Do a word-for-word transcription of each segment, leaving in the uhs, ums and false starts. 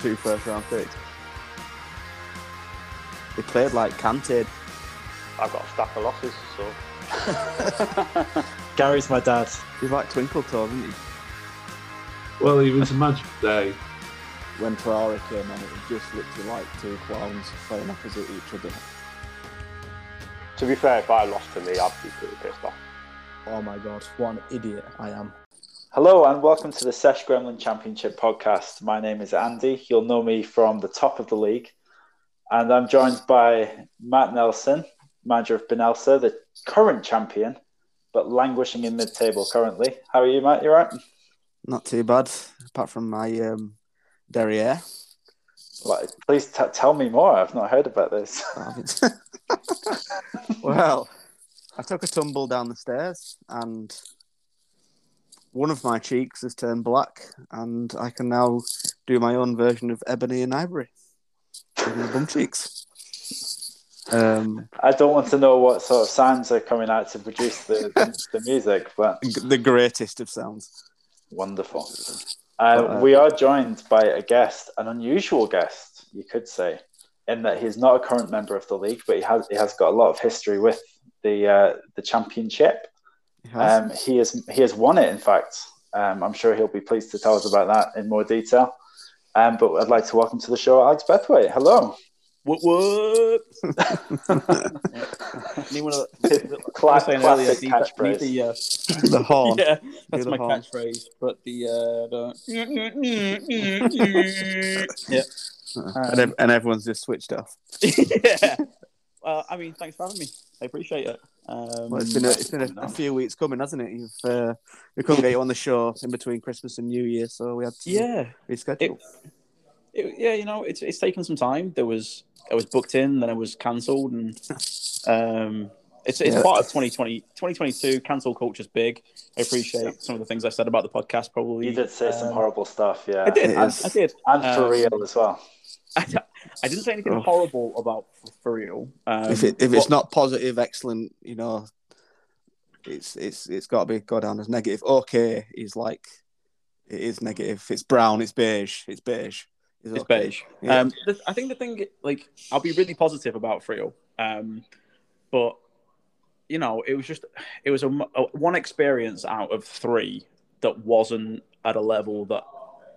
two first round picks. They played like Kante. I've got a stack of losses, so. Gary's my dad. He's like Twinkle Toes, isn't he? Well, he was a magic day. When Ferrari came on, it was just literally like two clowns playing opposite each other. To be fair, if I lost to me, I'd be pretty pissed off. Oh my God, what an idiot I am. Hello and welcome to the Sesh Gremlin Championship podcast. My name is Andy. You'll know me from the top of the league. And I'm joined by Matt Nelson, manager of Benelsa, the current champion, but languishing in mid-table currently. How are you, Matt? You all right? Not too bad, apart from my um, derriere. Well, please t- tell me more. I've not heard about this. Well, I took a tumble down the stairs and one of my cheeks has turned black and I can now do my own version of Ebony and Ivory. Bum cheeks. Um, I don't want to know what sort of sounds are coming out to produce the, the, the music, but the greatest of sounds. Wonderful. Uh, but, uh, we are joined by a guest, an unusual guest, you could say, in that he's not a current member of the league, but he has he has got a lot of history with the uh, the championship. He has. Um, he has he has won it, in fact. Um, I'm sure he'll be pleased to tell us about that in more detail. Um, but I'd like to welcome to the show Alex Bethwaite. Hello. What? What? Anyone of the, classic, classic catchphrase. The, uh, the horn. Yeah, that's my horn. Catchphrase. But the uh, the yeah, um, and, and everyone's just switched off. Yeah. Well, I mean, thanks for having me. I appreciate it. Um, well, it's been a, it's been a, a few weeks coming, hasn't it? You've uh, we couldn't get you on the show in between Christmas and New Year, so we had to yeah. reschedule. It, it, yeah, you know, it's it's taken some time. There was I was booked in, then I was cancelled, and um, it's it's yeah. part of twenty twenty, twenty twenty-two. Cancel culture's big. I appreciate some of the things I said about the podcast. Probably you did say um, some horrible stuff. Yeah, I did. I, I did, and um, for real as well. I, I didn't say anything oh. horrible about for real. Um, if it, if but, it's not positive, excellent, you know, it's it's it's got to be go down as negative. Okay, is like it is negative. It's brown. It's beige. It's beige. It's, it's okay. beige. Yeah. Um, the, I think the thing, like, I'll be really positive about for real. Um, but you know, it was just it was a, a one experience out of three that wasn't at a level that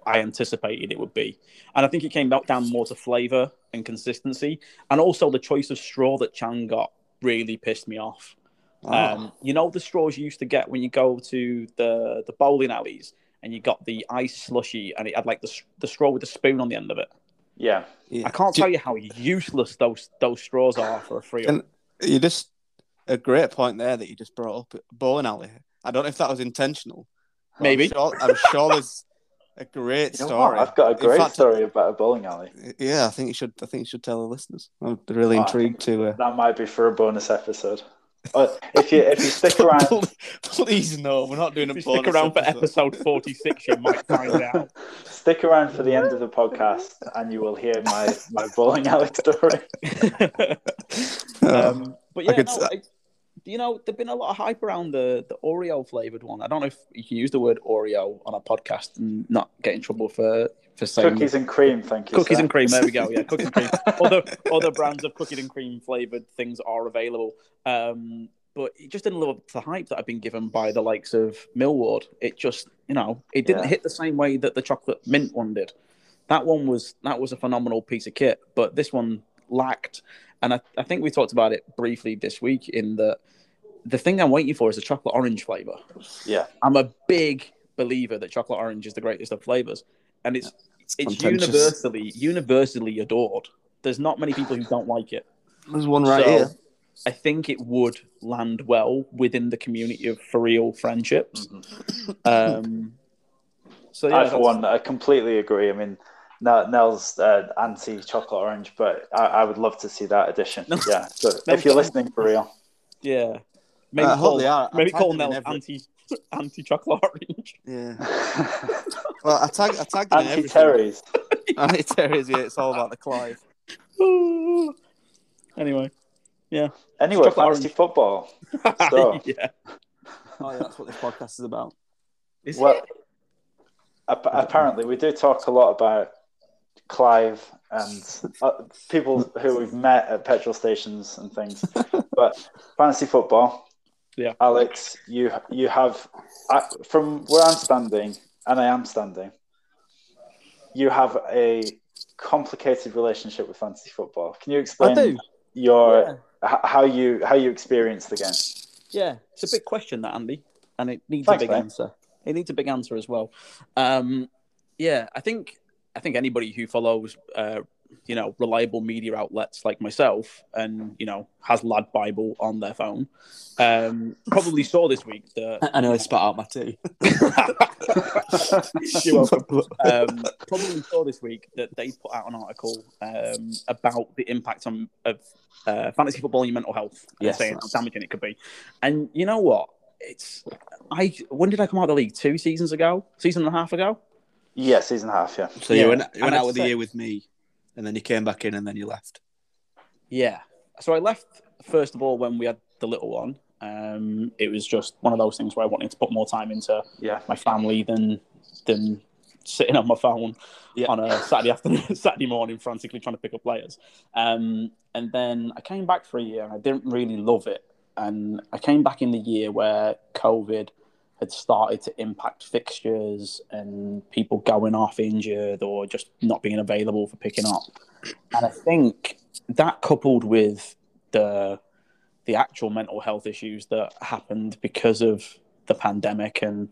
I anticipated it would be. And I think it came down more to flavour and consistency. And also the choice of straw that Chan got really pissed me off. Wow. Um, you know the straws you used to get when you go to the, the bowling alleys and you got the ice slushy and it had like the, the straw with the spoon on the end of it? Yeah. yeah. I can't Do- tell you how useless those those straws are for a free up. You just, a great point there that you just brought up, bowling alley. I don't know if that was intentional. Maybe. I'm sure, I'm sure there's... A great you know story. What? I've got a great fact, story about a bowling alley. Yeah, I think you should. I think you should tell the listeners. I'm really oh, intrigued to. Uh... That might be for a bonus episode. if you if you stick around, please no, we're not doing a bonus. Stick around episode. for episode forty-six. You might find out. Stick around for the end of the podcast, and you will hear my, my bowling alley story. um, but yeah, I could, no, I... You know, there's been a lot of hype around the, the Oreo flavored one. I don't know if you can use the word Oreo on a podcast and not get in trouble for, for saying cookies and cream. Thank you. Cookies sir. and cream. There we go. Yeah, cookies and cream. Other other brands of cookies and cream flavored things are available, um, but it just didn't live up to the hype that I've been given by the likes of Millward. It just, you know, it didn't yeah. hit the same way that the chocolate mint one did. That one was that was a phenomenal piece of kit, but this one lacked. And I, I think we talked about it briefly this week in that the thing I'm waiting for is a chocolate orange flavour. Yeah. I'm a big believer that chocolate orange is the greatest of flavours. And it's it's, it's universally universally adored. There's not many people who don't like it. There's one right so here. I think it would land well within the community of for real friendships. Mm-hmm. Um, so yeah, I, for one, I completely agree. I mean... No, Nell's uh, anti-chocolate orange, but I, I would love to see that edition. Yeah, so if you're listening for real. Yeah. Maybe uh, call, I maybe call Nell's every... anti, anti-chocolate orange. Yeah. Well, I tagged I tag them in everything. Anti-Terry's. Anti-Terry's, yeah, it's all about the Clive. Anyway, yeah. Anyway, fantasy football. So. yeah. Oh, yeah, that's what this podcast is about. Is well, it? Ap- apparently, we do talk a lot about Clive and uh, people who we've met at petrol stations and things. But fantasy football, yeah, Alex, you you have I, from where I'm standing, and I am standing, you have a complicated relationship with fantasy football. Can you explain I do. your yeah. h- how you how you experience the game? Yeah, it's a big question that, Andy, and it needs Thanks, a big man. answer. It needs a big answer as well. Um, yeah, I think. I think anybody who follows, uh, you know, reliable media outlets like myself and, you know, has Lad Bible on their phone um, probably saw this week that... I know I spat out my tea. You're welcome. Um, probably saw this week that they put out an article um, about the impact on of uh, fantasy football on your mental health and yes, saying how damaging it could be. And you know what? It's... I When did I come out of the league? Two seasons ago? Season and a half ago? Yeah, season and a half, yeah. So yeah. you went, you went out of the year with me, and then you came back in, and then you left. Yeah. So I left, first of all, when we had the little one. Um, it was just one of those things where I wanted to put more time into yeah. my family than than sitting on my phone yeah. on a Saturday afternoon, Saturday morning, frantically trying to pick up players. Um, and then I came back for a year, and I didn't really love it. And I came back in the year where COVID had started to impact fixtures and people going off injured or just not being available for picking up. And I think that, coupled with the the actual mental health issues that happened because of the pandemic, and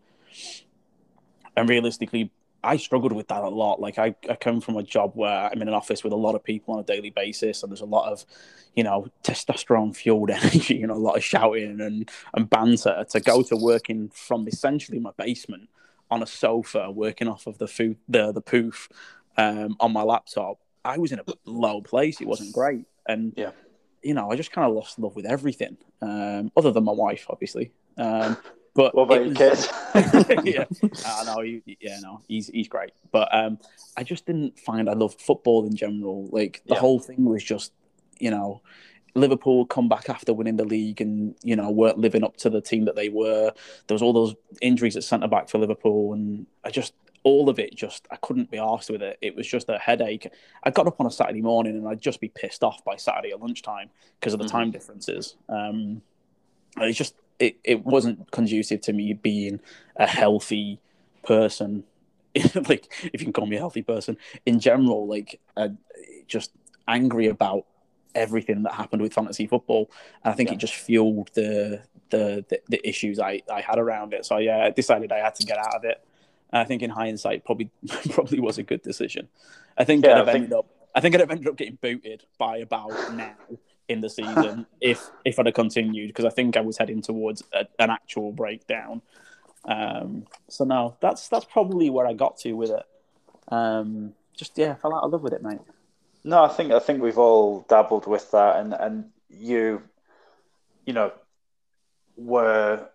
and realistically, I struggled with that a lot. Like I, I come from a job where I'm in an office with a lot of people on a daily basis, and there's a lot of, you know, testosterone fueled energy, you know, a lot of shouting and, and banter. To go to working from essentially my basement on a sofa, working off of the food, the, the poof um, on my laptop, I was in a low place. It wasn't great. And, yeah. you know, I just kind of lost love with everything um, other than my wife, obviously. Um But what about your kid? yeah, I know. He, yeah, no, he's he's great. But um, I just didn't find I loved football in general. Like the yeah. whole thing was just, you know, Liverpool come back after winning the league and, you know, weren't living up to the team that they were. There was all those injuries at centre back for Liverpool, and I just all of it just I couldn't be arsed with it. It was just a headache. I got up on a Saturday morning and I'd just be pissed off by Saturday at lunchtime because of the mm-hmm. time differences. Um, it's just. It, it wasn't conducive to me being a healthy person, like if you can call me a healthy person in general, like uh, just angry about everything that happened with fantasy football. And I think yeah. it just fueled the, the the the issues I I had around it. So yeah, I decided I had to get out of it. And I think in hindsight, probably probably was a good decision. I think yeah, I'd have I think... ended up. I think I'd have ended up getting booted by about now. in the season if if I'd have continued, because I think I was heading towards a, an actual breakdown. Um, so no, that's that's probably where I got to with it. Um, just yeah, fell out of love with it, mate. No, I think I think we've all dabbled with that, and and you, you know, were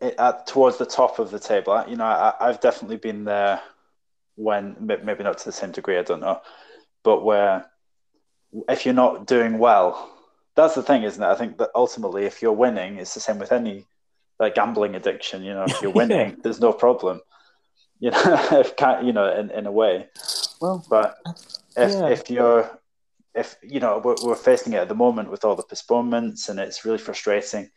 at towards the top of the table. You know, I, I've definitely been there when maybe not to the same degree. I don't know, but where. If you're not doing well, that's the thing, isn't it? I think that ultimately, if you're winning, it's the same with any like gambling addiction. You know, if you're winning, yeah. there's no problem. You know, can't, you know, in, in a way. Well, but if yeah. if you're if you know we're, we're facing it at the moment with all the postponements, and it's really frustrating.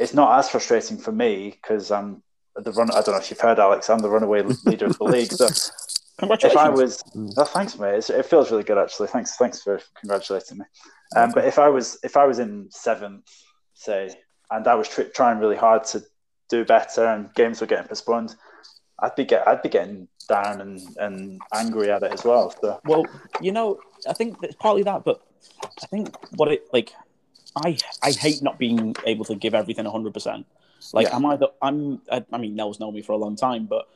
It's not as frustrating for me because I'm the run. I don't know if you've heard, Alex. I'm the runaway leader of the league. So. If I was, oh, thanks, mate. It's, it feels really good, actually. Thanks, thanks for congratulating me. Um, okay. But if I was, if I was in seventh, say, and I was tri- trying really hard to do better, and games were getting postponed, I'd be get, I'd be getting down and, and angry at it as well. So. Well, you know, I think it's partly that, but I think what it like, I I hate not being able to give everything a hundred percent. Like yeah. I'm either I'm, I, I mean, Nell's known me for a long time, but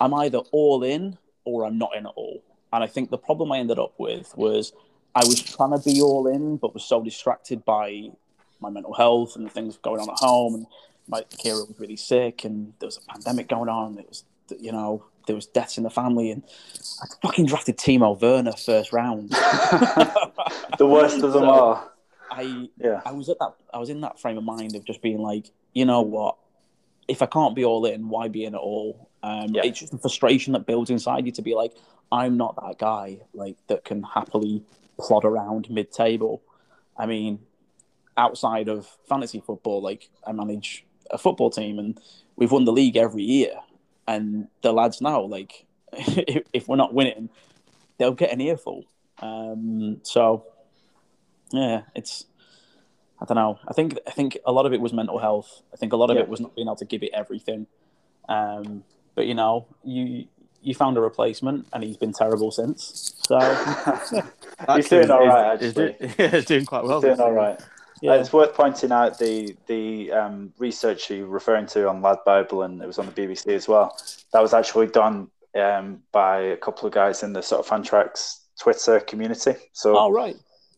I'm either all in. Or I'm not in at all. And I think the problem I ended up with was I was trying to be all in, but was so distracted by my mental health and the things going on at home. And my Kira was really sick, and there was a pandemic going on. It was, you know, there was deaths in the family, and I fucking drafted Timo Werner first round. The worst of them so all. I yeah. I was at that. I was in that frame of mind of just being like, you know what? If I can't be all in, why be in at all? Um, yeah. It's just the frustration that builds inside you to be like, I'm not that guy, like, that can happily plod around mid-table. I mean, outside of fantasy football, like, I manage a football team and we've won the league every year. And the lads now, like, if, if we're not winning, they'll get an earful. Um, so, yeah, it's... I don't know. I think I think a lot of it was mental health. I think a lot of yeah. it was not being able to give it everything. Um, but, you know, you you found a replacement and he's been terrible since. So he's doing all right, is, actually. Is, yeah, he's doing quite well. He's doing all right. Yeah. Uh, it's worth pointing out the the um, research you were referring to on Lad Bible, and it was on the B B C as well. That was actually done um, by a couple of guys in the sort of Fantrax Twitter community. So, all right.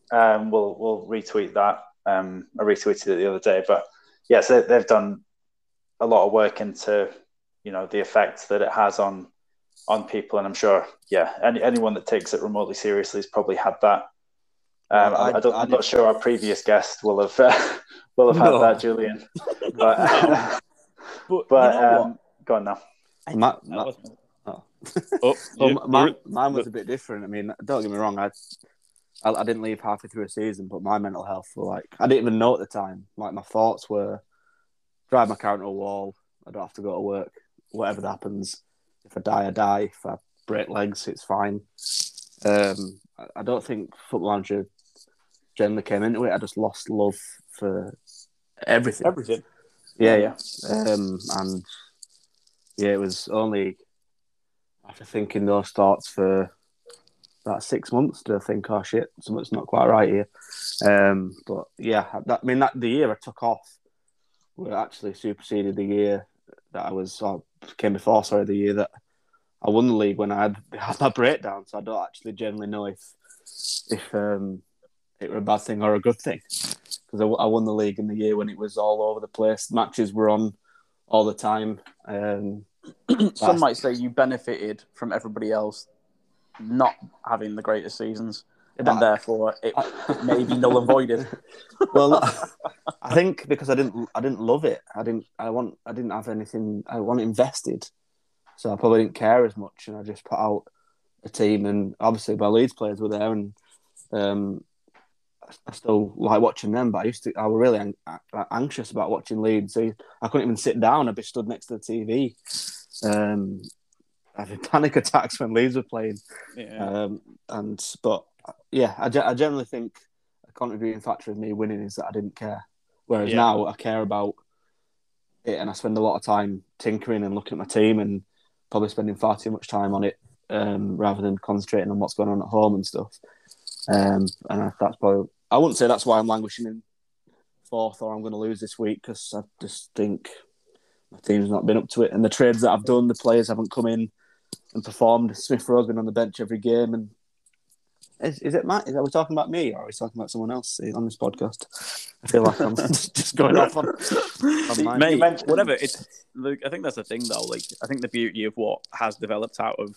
Um, we'll we'll retweet that. Um, I retweeted it the other day, but yes, they, they've done a lot of work into, you know, the effects that it has on on people, and I'm sure, yeah, any, anyone that takes it remotely seriously has probably had that. Um, I, I don't, I I'm not sure our previous guest will have uh, will have had no. that, Julian. But, uh, but, but you know, um, go on now. My, my, oh. Oh, well, you, my, mine was a bit different. I mean, don't get me wrong, I. I, I didn't leave halfway through a season, but my mental health were like, I didn't even know at the time. Like, my thoughts were, drive my car into a wall, I don't have to go to work, whatever that happens. If I die, I die. If I break legs, it's fine. Um, I, I don't think Football Manager generally came into it. I just lost love for everything. Everything. Yeah, yeah. Um, and yeah, it was only after thinking those thoughts for about six months to think, oh shit, something's not quite right here. Um, but yeah, that, I mean, that the year I took off, we actually superseded the year that I was, or came before, sorry, the year that I won the league when I had, had my breakdown. So I don't actually generally know if if um, it were a bad thing or a good thing. Because I, I won the league in the year when it was all over the place. Matches were on all the time. Um, Some might say you benefited from everybody else not having the greatest seasons, and I, therefore it I, may be null and voided. Well, I think because I didn't, I didn't love it. I didn't, I want, I didn't have anything. I want invested, so I probably didn't care as much. And I just put out a team, and obviously my Leeds players were there, and um, I still like watching them. But I used to, I was really an, anxious about watching Leeds. So I couldn't even sit down. I'd be stood next to the T V. Um, Having panic attacks when Leeds were playing, yeah. um, and but yeah, I, I generally think a contributing factor of me winning is that I didn't care, whereas yeah. now I care about it, and I spend a lot of time tinkering and looking at my team, and probably spending far too much time on it um, rather than concentrating on what's going on at home and stuff. Um, and I, that's probably I wouldn't say that's why I'm languishing in fourth or I'm going to lose this week, because I just think my team's not been up to it, and the trades that I've done, the players haven't come in and performed. Smith Rowe's been on the bench every game. And is, is it Matt? Is, are we talking about me, or are we talking about someone else on this podcast? I feel like I'm just going off on, on my Mate, mentioned... whatever. It's, look, I think that's the thing, though. Like, I think the beauty of what has developed out of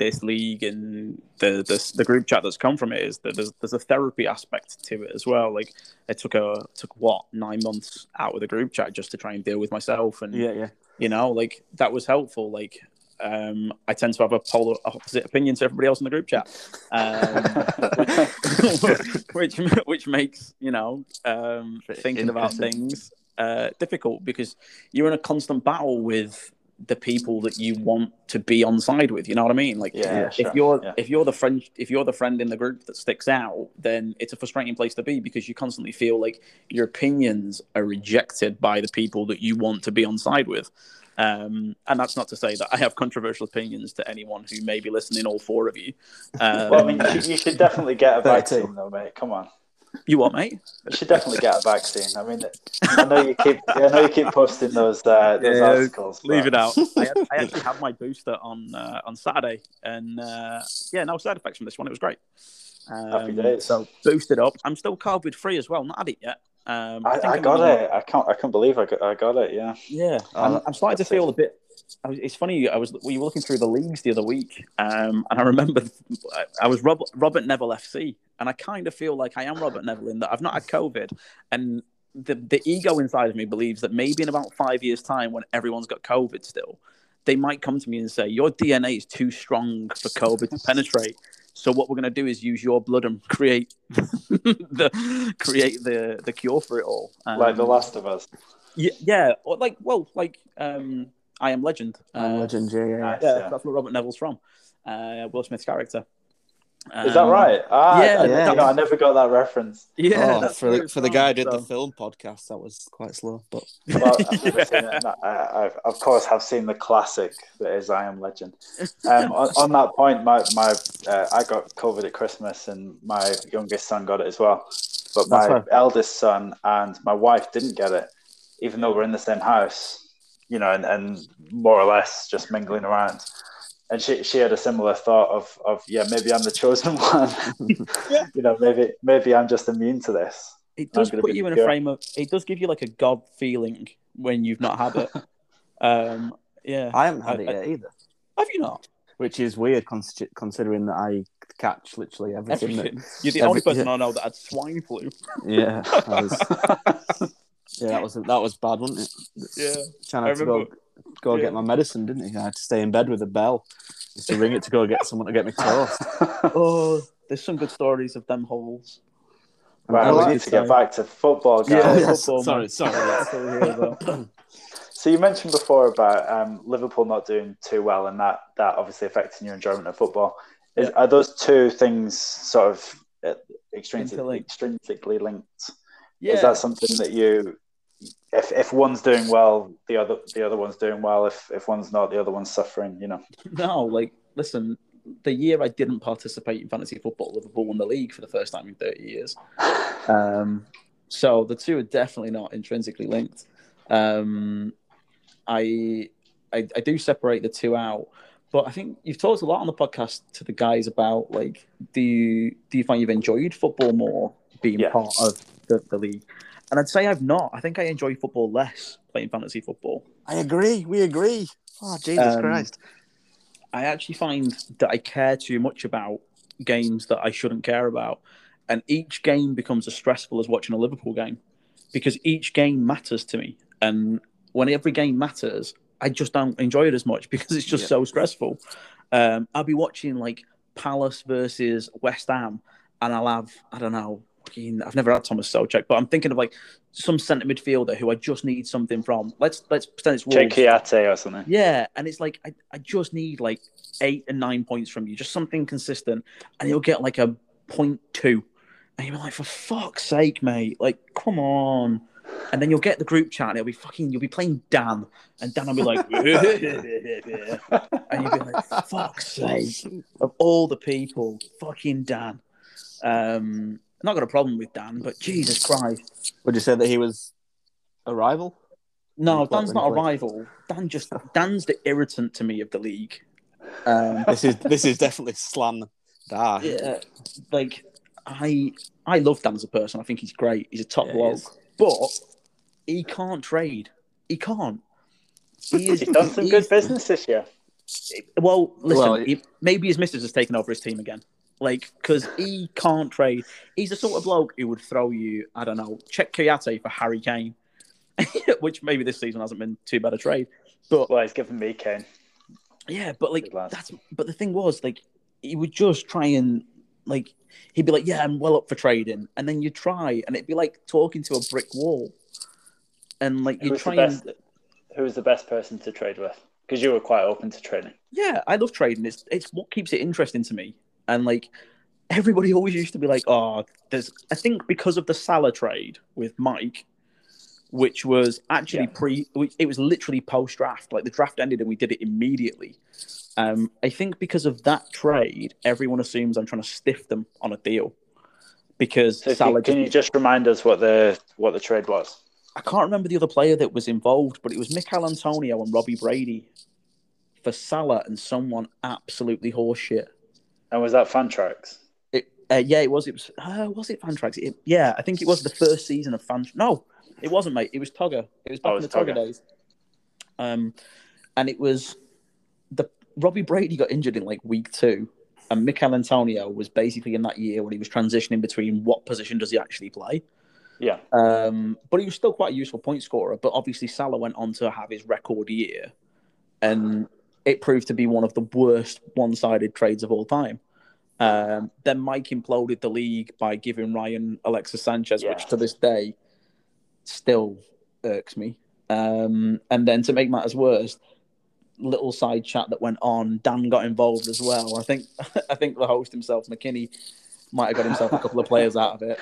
this league and the the, the group chat that's come from it is that there's there's a therapy aspect to it as well. Like, it took a took what nine months out of the group chat just to try and deal with myself, and yeah, yeah. you know, like that was helpful. Like. Um, I tend to have a polar opposite opinion to everybody else in the group chat, um, which, which which makes, you know, um, thinking about things uh, difficult, because you're in a constant battle with the people that you want to be on side with. You know what I mean? Like, yeah, if sure. you're yeah. if you're the friend if you're the friend in the group that sticks out, then it's a frustrating place to be, because you constantly feel like your opinions are rejected by the people that you want to be on side with. Um, and that's not to say that I have controversial opinions to anyone who may be listening, all four of you. Um, well, I mean, you should, you should definitely get a vaccine, though, mate. Come on. You what, mate? You should definitely get a vaccine. I mean, I know you keep, I know you keep posting those uh, those yeah, articles. But... leave it out. I, had, I actually had my booster on uh, on Saturday, and uh, yeah, no side effects from this one. It was great. Um, Happy days. So boosted up. I'm still COVID free as well. Not had it yet. Um, I, I, I got it. I can't. I can't believe I got. I got it. Yeah. Yeah. I'm, I'm starting to feel a bit. I was, it's funny. I was. We were looking through the leagues the other week, um, and I remember I was Robert, Robert Neville F C, and I kind of feel like I am Robert Neville in that I've not had COVID, and the the ego inside of me believes that maybe in about five years' time, when everyone's got COVID still, they might come to me and say, your D N A is too strong for COVID to penetrate. So what we're going to do is use your blood and create the create the, the cure for it all. Um, like The Last of Us. Yeah, yeah, or like, well, like um, I Am Legend. Uh, I Am Legend, yeah, yeah, yeah. Nice, yeah, yeah. That's what Robert Neville's from, uh, Will Smith's character. Um, is that right? Ah, yeah, I, yeah. You know, I never got that reference. Yeah, oh, that's for the, for the guy who did so. the film podcast, that was quite slow. But well, I've never seen it. No, I, I've, of course, have seen the classic that is I Am Legend. Um, on, on that point, my my uh, I got COVID at Christmas, and my youngest son got it as well. But my right. eldest son and my wife didn't get it, even though we're in the same house, you know, and, and more or less just mingling around. And she, she had a similar thought of, of yeah, maybe I'm the chosen one. yeah. You know, maybe maybe I'm just immune to this. It does put you in a frame of, it does give you like a God feeling when you've not had it. um, yeah. I haven't had I, it yet I, either. Have you not? Which is weird considering that I catch literally everything. everything. That, You're the every, only person yeah. I know that had swine flu. yeah. I was, yeah, that was, that was bad, wasn't it? Yeah. Trying to go... Go yeah. get my medicine, didn't he? I had to stay in bed with a bell. Used to ring it to go get someone to get me toast. Oh, there's some good stories of them holes. Right, well, we need to get back to football, guys. Yeah, yes. football, sorry, sorry. So you mentioned before about um, Liverpool not doing too well, and that that obviously affecting your enjoyment of football. Is, yeah. Are those two things sort of extrinsically, extrinsically linked? Yeah. Is that something that you? If if one's doing well, the other the other one's doing well. If if one's not, the other one's suffering. You know. No, like listen. The year I didn't participate in fantasy football, Liverpool won the league for the first time in thirty years. Um, so the two are definitely not intrinsically linked. Um, I, I I do separate the two out, but I think you've talked a lot on the podcast to the guys about like do you, do you find you've enjoyed football more being yeah. part of the, the league? And I'd say I've not. I think I enjoy football less playing fantasy football. I agree. We agree. Oh, Jesus um, Christ. I actually find that I care too much about games that I shouldn't care about. And each game becomes as stressful as watching a Liverpool game because each game matters to me. And when every game matters, I just don't enjoy it as much because it's just yeah. so stressful. Um, I'll be watching like Palace versus West Ham and I'll have, I don't know, I've never had Thomas Soucek, but I'm thinking of like some centre midfielder who I just need something from. Let's let's pretend it's Wolves. Chiquiate or something. Yeah, and it's like I, I just need like eight and nine points from you, just something consistent, and you'll get like a point two, and you'll be like, for fuck's sake, mate, like come on. And then you'll get the group chat, and it'll be fucking. You'll be playing Dan, and Dan will be like, and you'll be like, fuck's sake, of all the people, fucking Dan. Um. Not got a problem with Dan, but Jesus Christ! Would you say that he was a rival? No, Dan's not a rival. Dan just Dan's the irritant to me of the league. Um, this is this is definitely slam Dan. Yeah, like I I love Dan as a person. I think he's great. He's a top yeah, bloke, but he can't trade. He can't. He is, he's done some good business this year. Well, listen, well, he, maybe his missus has taken over his team again. Like, because he can't trade. He's the sort of bloke who would throw you, I don't know, check Kuyate for Harry Kane, which maybe this season hasn't been too bad a trade. But well, he's given me Kane. Yeah, but like that's. But the thing was, like, he would just try and like he'd be like, "Yeah, I'm well up for trading," and then you try, and it'd be like talking to a brick wall. And like you try and who was the best person to trade with? Because you were quite open to trading. Yeah, I love trading. It's it's what keeps it interesting to me. And, like, everybody always used to be like, oh, there's... I think because of the Salah trade with Mike, which was actually yeah. pre... It was literally post-draft. Like, the draft ended and we did it immediately. Um, I think because of that trade, everyone assumes I'm trying to stiff them on a deal. Because so Salah... You, can you just remind us what the what the trade was? I can't remember the other player that was involved, but it was Mikel Antonio and Robbie Brady for Salah and someone absolutely horseshit. And was that Fantrax? It, uh, yeah, it was. It was. Uh, was it Fantrax? It, yeah, I think it was the first season of Fantrax. No, it wasn't, mate. It was Togger. It was back oh, it was in the Togger days. Um, and it was the Robbie Brady got injured in like week two, and Mikel Antonio was basically in that year when he was transitioning between what position does he actually play. Yeah. Um, but he was still quite a useful point scorer. But obviously Salah went on to have his record year. and it proved to be one of the worst one-sided trades of all time. Um, then Mike imploded the league by giving Ryan Alexis Sanchez, yeah. which to this day still irks me. Um, and then to make matters worse, little side chat that went on, Dan got involved as well. I think I think the host himself, McKinney, might have got himself a couple of players out of it.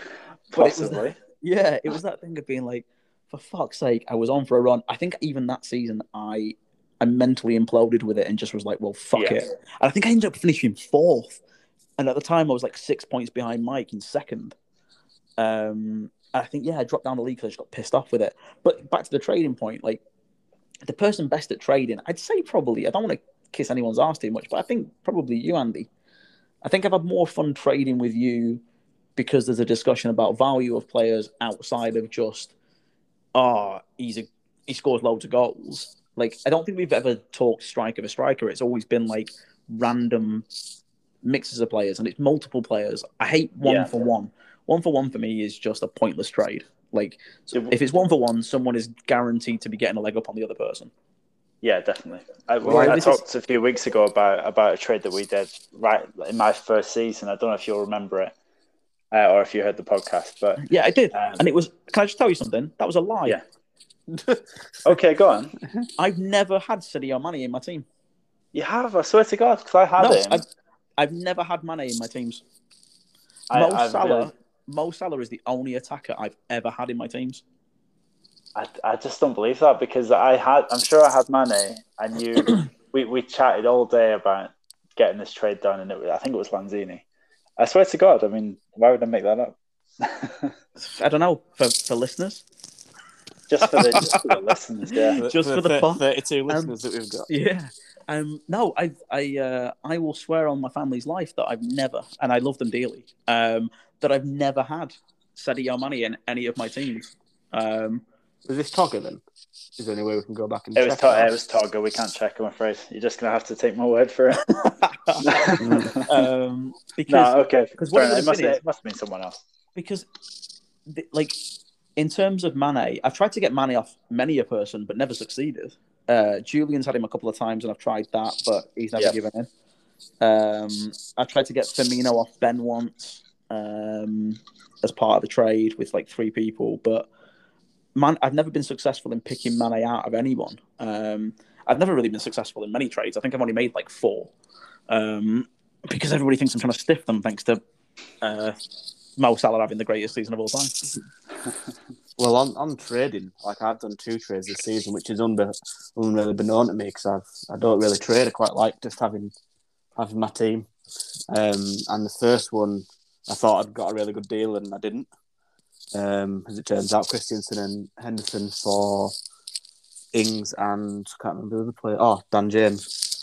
But possibly. It was that, yeah, it was that thing of being like, for fuck's sake, I was on for a run. I think even that season, I... I mentally imploded with it and just was like, well, fuck yes. it. And I think I ended up finishing fourth. And at the time, I was like six points behind Mike in second. Um, I think, yeah, I dropped down the league because I just got pissed off with it. But back to the trading point, like the person best at trading, I'd say probably, I don't want to kiss anyone's ass too much, but I think probably you, Andy. I think I've had more fun trading with you because there's a discussion about value of players outside of just, ah, oh, he's a, he scores loads of goals. Like, I don't think we've ever talked striker to striker. It's always been, like, random mixes of players, and it's multiple players. I hate one yeah. for one. One for one for me is just a pointless trade. Like, so if it's one for one, someone is guaranteed to be getting a leg up on the other person. Yeah, definitely. I, well, right, I talked is... a few weeks ago about, about a trade that we did right in my first season. I don't know if you'll remember it uh, or if you heard the podcast. But yeah, I did. Um, and it was – can I just tell you something? That was a lie. Yeah. Okay, go on. I've never had Sadio Mane in my team. You have? I swear to God, because I had no, him. I've, I've never had Mane in my teams. I, Mo I've Salah, really... Mo Salah is the only attacker I've ever had in my teams. I, I just don't believe that because I had. I'm sure I had Mane, and you. we we chatted all day about getting this trade done, and it, I think it was Lanzini. I swear to God. I mean, why would I make that up? I don't know. For for listeners. Just for the, just for the listeners, yeah. Just for, for the fun. thirty-two listeners um, that we've got. Yeah. Um, no, I I, uh, I will swear on my family's life that I've never, and I love them dearly, um, that I've never had Sadio Mane in any of my teams. Um, was this Togger then? Is there any way we can go back and it check? Was to- it was Togger. We can't check, I'm afraid. You're just going to have to take my word for it. um, because, no, okay. What it, must, it must have been someone else. Because, like... In terms of Mane, I've tried to get Mane off many a person, but never succeeded. Uh, Julian's had him a couple of times, and I've tried that, but he's never yep. given in. Um, I've tried to get Firmino off Ben once um, as part of the trade with like three people, but man, I've never been successful in picking Mane out of anyone. Um, I've never really been successful in many trades. I think I've only made like four um, because everybody thinks I'm trying to stiff them thanks to... Uh, Mo Salah having the greatest season of all time. Well, I'm, I'm trading. Like, I've done two trades this season, which is unbe- unreally known to me because I don't really trade. I quite like just having having my team. Um, and the first one, I thought I'd got a really good deal and I didn't. Um, as it turns out, Christiansen and Henderson for Ings and I can't remember the other player. Oh, Dan James.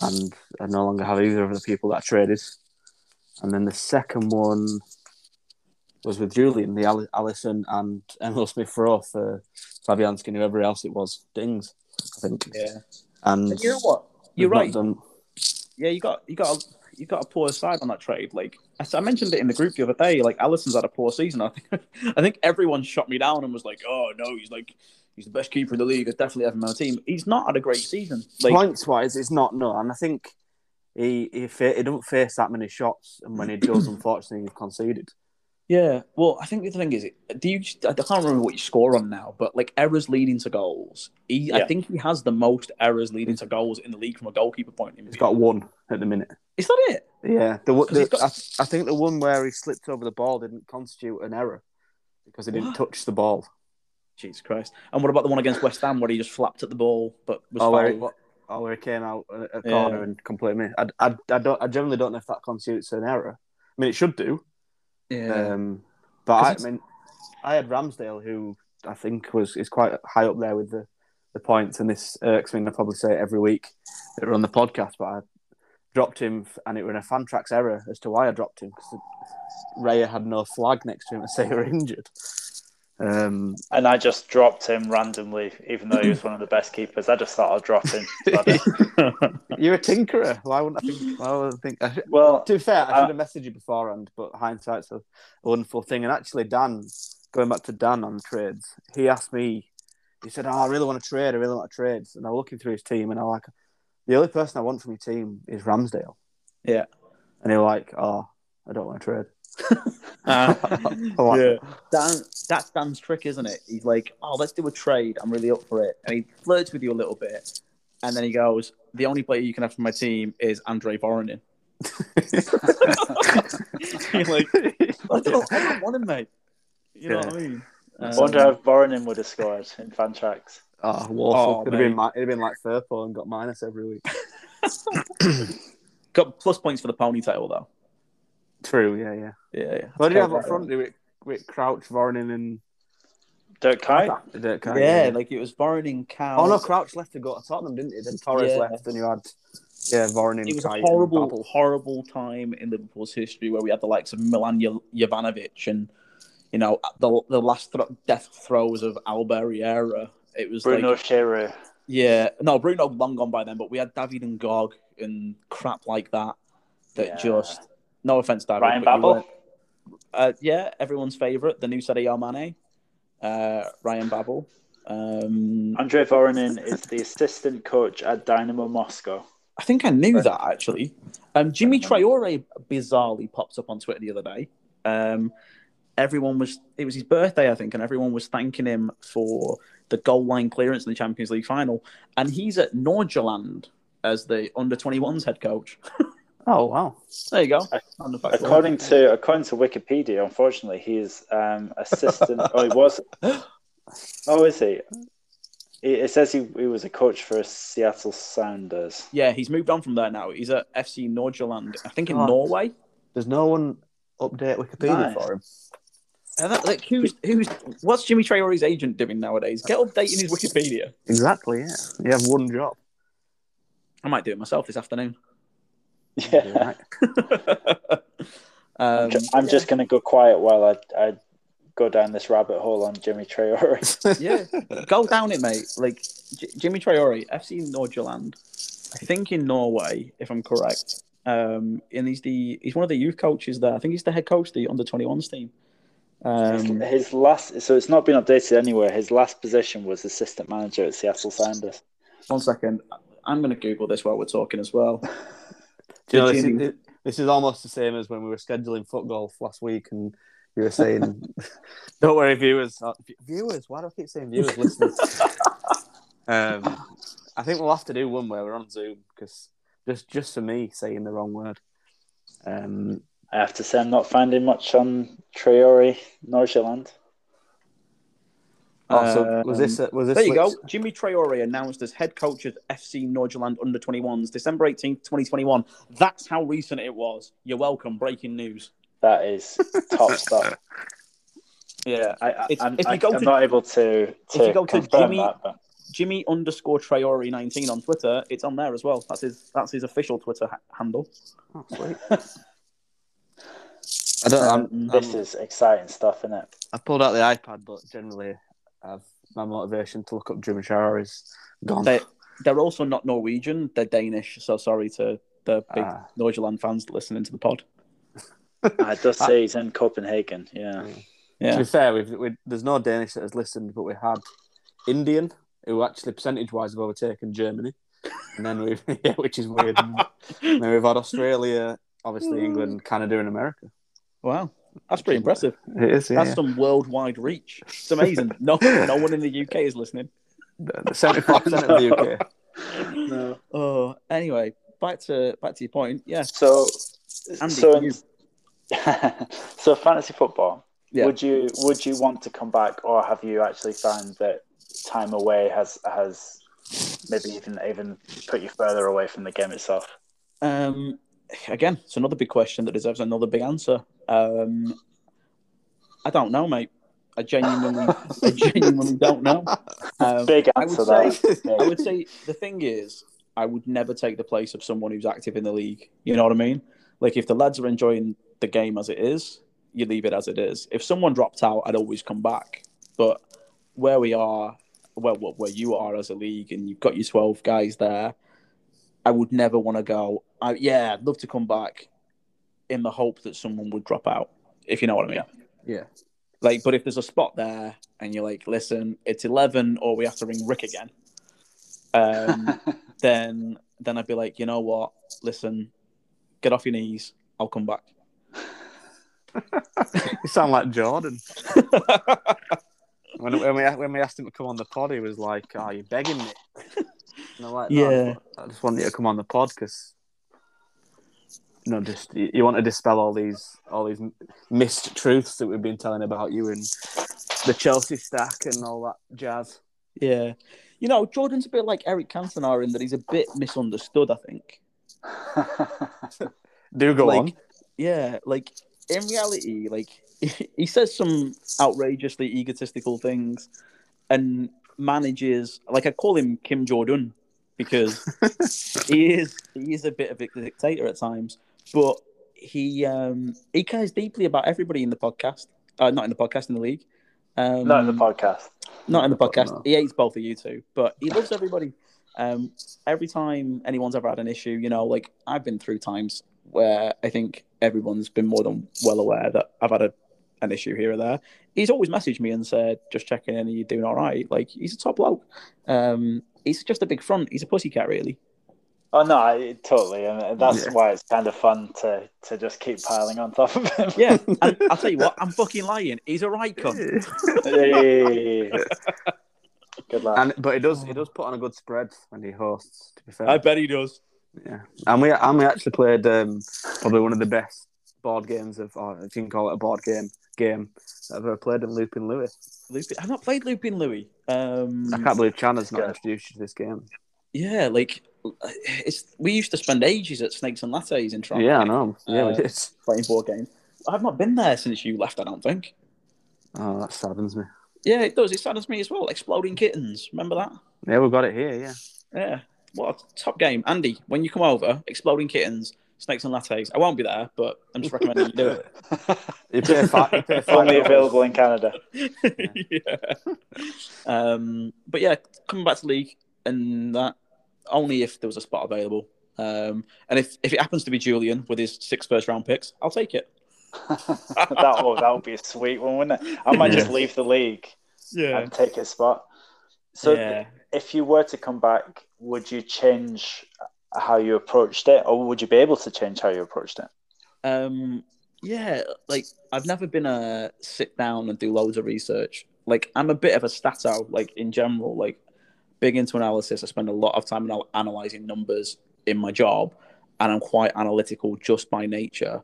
And I no longer have either of the people that I traded. And then the second one... was with Julian, the Allison and Emil Smith Rowe for Fabianski and whoever else it was. Dings, I think. Yeah. And, and you know what? You're right. Done... Yeah, you got you got a, you got a poor side on that trade. Like I mentioned it in the group the other day. Like Allison's had a poor season. I think I think everyone shot me down and was like, "Oh no, he's like he's the best keeper in the league. I definitely have him on my team." He's not had a great season. Like... Points wise, it's not no, and I think he he fa- he don't face that many shots, and when he does, unfortunately, he's conceded. Yeah, well, I think the thing is, do you? I can't remember what you score on now, but like errors leading to goals. He, yeah. I think he has the most errors leading to goals in the league from a goalkeeper point of view. He's got one at the minute. Is that it? Yeah, the, the, got... I, I think the one where he slipped over the ball didn't constitute an error because he didn't touch the ball. Jesus Christ! And what about the one against West Ham where he just flapped at the ball but was oh, where, he, oh, where he came out at a corner yeah. and completely missed. I, I, I don't. I generally don't know if that constitutes an error. I mean, it should do. Yeah, um, but I, I mean, I had Ramsdale, who I think was is quite high up there with the, the points, and this irks me. And I probably say it every week that we're on the podcast, but I dropped him, and it was a Fantrax error as to why I dropped him because Raya had no flag next to him to say he was injured. Um, and I just dropped him randomly, even though he was one of the best keepers. I just thought I'd drop him. You're a tinkerer. Why wouldn't I think? Why wouldn't I think? I should, well, to be fair, I, I should have messaged you beforehand, but hindsight's a wonderful thing. And actually, Dan, going back to Dan on trades, he asked me he said, oh, I really want to trade, I really want to trade. And I was looking through his team, and I like, the only person I want from your team is Ramsdale. Yeah. And he was like, oh, I don't want to trade. uh, like, yeah. Dan, that's Dan's trick, isn't it? He's like, oh, let's do a trade. I'm really up for it. And he flirts with you a little bit. And then he goes, the only player you can have from my team is Andre Voronin. You're like, I don't, I don't want him, mate. You know yeah. what I mean? I wonder um, if Voronin would have scored in Fantrax. Oh, Warsaw. Oh, it'd, have been, it'd have been like Firpo and got minus every week. Got plus points for the ponytail, though. True, yeah, yeah. Yeah, yeah. What did you have up front with, with Crouch, Voronin and... Dirk Kuyt? Dirk Kuyt. Yeah, yeah, like it was Voronin, Cowles... Oh, no, Crouch left to go to Tottenham, didn't he? Then Torres yeah. left and you had... Yeah, Voronin, Kuyt. It was a horrible, horrible time in Liverpool's history where we had the likes of Milan Jovanovic and... You know, the the last th- death throes of Alberiera. It was Bruno like, Scherer. Yeah, no, Bruno long gone by then. But we had David and Gog and crap like that. That yeah. just no offense, David. Ryan Babel. Uh, yeah, everyone's favorite, the new Sadio Mane, uh, Ryan Babel. Um, Andre Voronin is the assistant coach at Dynamo Moscow. I think I knew that actually. Um, Jimmy Traore bizarrely popped up on Twitter the other day. Um, Everyone was, it was his birthday, I think, and everyone was thanking him for the goal line clearance in the Champions League final. And he's at Nordjylland as the under twenty-ones head coach. Oh, wow. There you go. According to according to Wikipedia, unfortunately, he is um, assistant, oh, he was, oh, is he? It says he, he was a coach for Seattle Sounders. Yeah, he's moved on from there now. He's at F C Nordjylland, I think in oh, Norway. There's no one update Wikipedia nice. for him. And that, like, who's, who's, what's Jimmy Traore's agent doing nowadays? Get updating his Wikipedia. Exactly, yeah. You have one job. I might do it myself this afternoon. Yeah. um, I'm just, yeah. just going to go quiet while I, I go down this rabbit hole on Jimmy Traore. Yeah, go down it, mate. Like, J- Jimmy Traore, F C Nordjylland, I think in Norway, if I'm correct. Um, and he's the he's one of the youth coaches there. I think he's the head coach of the under twenty-ones team. Um, his, his last, so it's not been updated anywhere. His last position was assistant manager at Seattle Sounders. One second, I'm going to Google this while we're talking as well. Do you know, this, is, this is almost the same as when we were scheduling foot golf last week, and you were saying, "Don't worry, viewers, uh, viewers." Why do I keep saying viewers? Listeners. um, I think we'll have to do one where we're on Zoom because just just for me saying the wrong word. Um, I have to say, I'm not finding much on Traore, Nordjylland. Oh, so was this? A, was this? There you go. Jimmy Traore announced as head coach of F C Nordjylland under twenty-ones, December eighteenth, twenty twenty-one. That's how recent it was. You're welcome. Breaking news. That is top stuff. Yeah, I, I, it's, I'm, if you go I, to, I'm not able to. to if you go to Jimmy that, but... Jimmy underscore Traore nineteen on Twitter, it's on there as well. That's his. That's his official Twitter ha- handle. Oh, sweet. I don't, um, I'm, this I'm, is exciting stuff, isn't it? I pulled out the iPad, but generally, I've, my motivation to look up Jimmy Traore is gone. They, they're also not Norwegian; they're Danish. So sorry to the big uh, Nordjylland fans listening to the pod. I does say he's in Copenhagen. Yeah. yeah. yeah. To be fair, we've, we, there's no Danish that has listened, but we had Indian who actually percentage-wise have overtaken Germany, and then we've yeah, which is weird. And then we've had Australia, obviously England, Canada, and America. Wow, that's pretty impressive. It is, yeah, that's yeah. some worldwide reach. It's amazing. no, no one in the U K is listening. seventy-five percent no. of the U K. No. Oh, anyway, back to back to your point. Yeah. So, Andy, so, you... so fantasy football. Yeah. Would you would you want to come back, or have you actually found that time away has has maybe even even put you further away from the game itself? Um. Again, it's another big question that deserves another big answer. Um, I don't know, mate. I genuinely, I genuinely don't know. Um, big answer, I would, say, yeah. I would say the thing is, I would never take the place of someone who's active in the league. You know what I mean? Like, if the lads are enjoying the game as it is, you leave it as it is. If someone dropped out, I'd always come back. But where we are, well, where you are as a league, and you've got your twelve guys there, I would never want to go, I, yeah, I'd love to come back in the hope that someone would drop out, if you know what I mean. Yeah. Like, but if there's a spot there and you're like, listen, it's eleven or we have to ring Rick again, um, then then I'd be like, you know what? Listen, get off your knees. I'll come back. You sound like Jordan. when, when, we, when we asked him to come on the pod, he was like, oh, you're begging me. And I'm like, no, yeah. I just wanted you to come on the pod because... No, just you want to dispel all these all these missed truths that we've been telling about you and the Chelsea stack and all that jazz. Yeah, you know, Jordan's a bit like Eric Cantona in that he's a bit misunderstood, I think. Do go like, on. Yeah, like in reality, like he says some outrageously egotistical things and manages. Like I call him Kim Jordan because he is he is a bit of a dictator at times. But he um, he cares deeply about everybody in the podcast. Uh, not in the podcast, in the league. Um, not in the podcast. Not in the podcast. No. He hates both of you two, but he loves everybody. Um, every time anyone's ever had an issue, you know, like I've been through times where I think everyone's been more than well aware that I've had a, an issue here or there. He's always messaged me and said, just checking in, are you doing all right? Like, he's a top bloke. Um, he's just a big front. He's a pussycat, really. Oh, no, I, totally. And that's yeah. why it's kind of fun to, to just keep piling on top of him. Yeah, and I'll tell you what, I'm fucking lying. He's a right cunt. Hey. Good luck. And, but he does he does put on a good spread when he hosts, to be fair. I bet he does. Yeah. And we and we actually played um, probably one of the best board games of, or if you can call it a board game, game that I've ever played in Looping Louie. Looping, I've not played Looping Louie. Um, I can't believe Channa's not yeah. introduced you to this game. Yeah, like... It's we used to spend ages at Snakes and Lattes in Toronto. Yeah, I know. Yeah, uh, it's playing board games. I've not been there since you left. I don't think. Oh, that saddens me. Yeah, it does. It saddens me as well. Exploding Kittens. Remember that? Yeah, we've got it here. Yeah. Yeah. What a top game, Andy. When you come over, Exploding Kittens, Snakes and Lattes. I won't be there, but I'm just recommending you do it. You pay five. You pay five only available in Canada. Yeah. yeah. Um. But yeah, coming back to league and that. Only if there was a spot available. Um, and if, if it happens to be Julian with his six first-round picks, I'll take it. that, would, that would be a sweet one, wouldn't it? I might yeah. just leave the league yeah. and take his spot. So yeah. if you were to come back, would you change how you approached it, or would you be able to change how you approached it? Um, yeah, like I've never been a sit-down and do loads of research. Like I'm a bit of a stato, like in general, like big into analysis. I spend a lot of time analysing numbers in my job, and I'm quite analytical just by nature.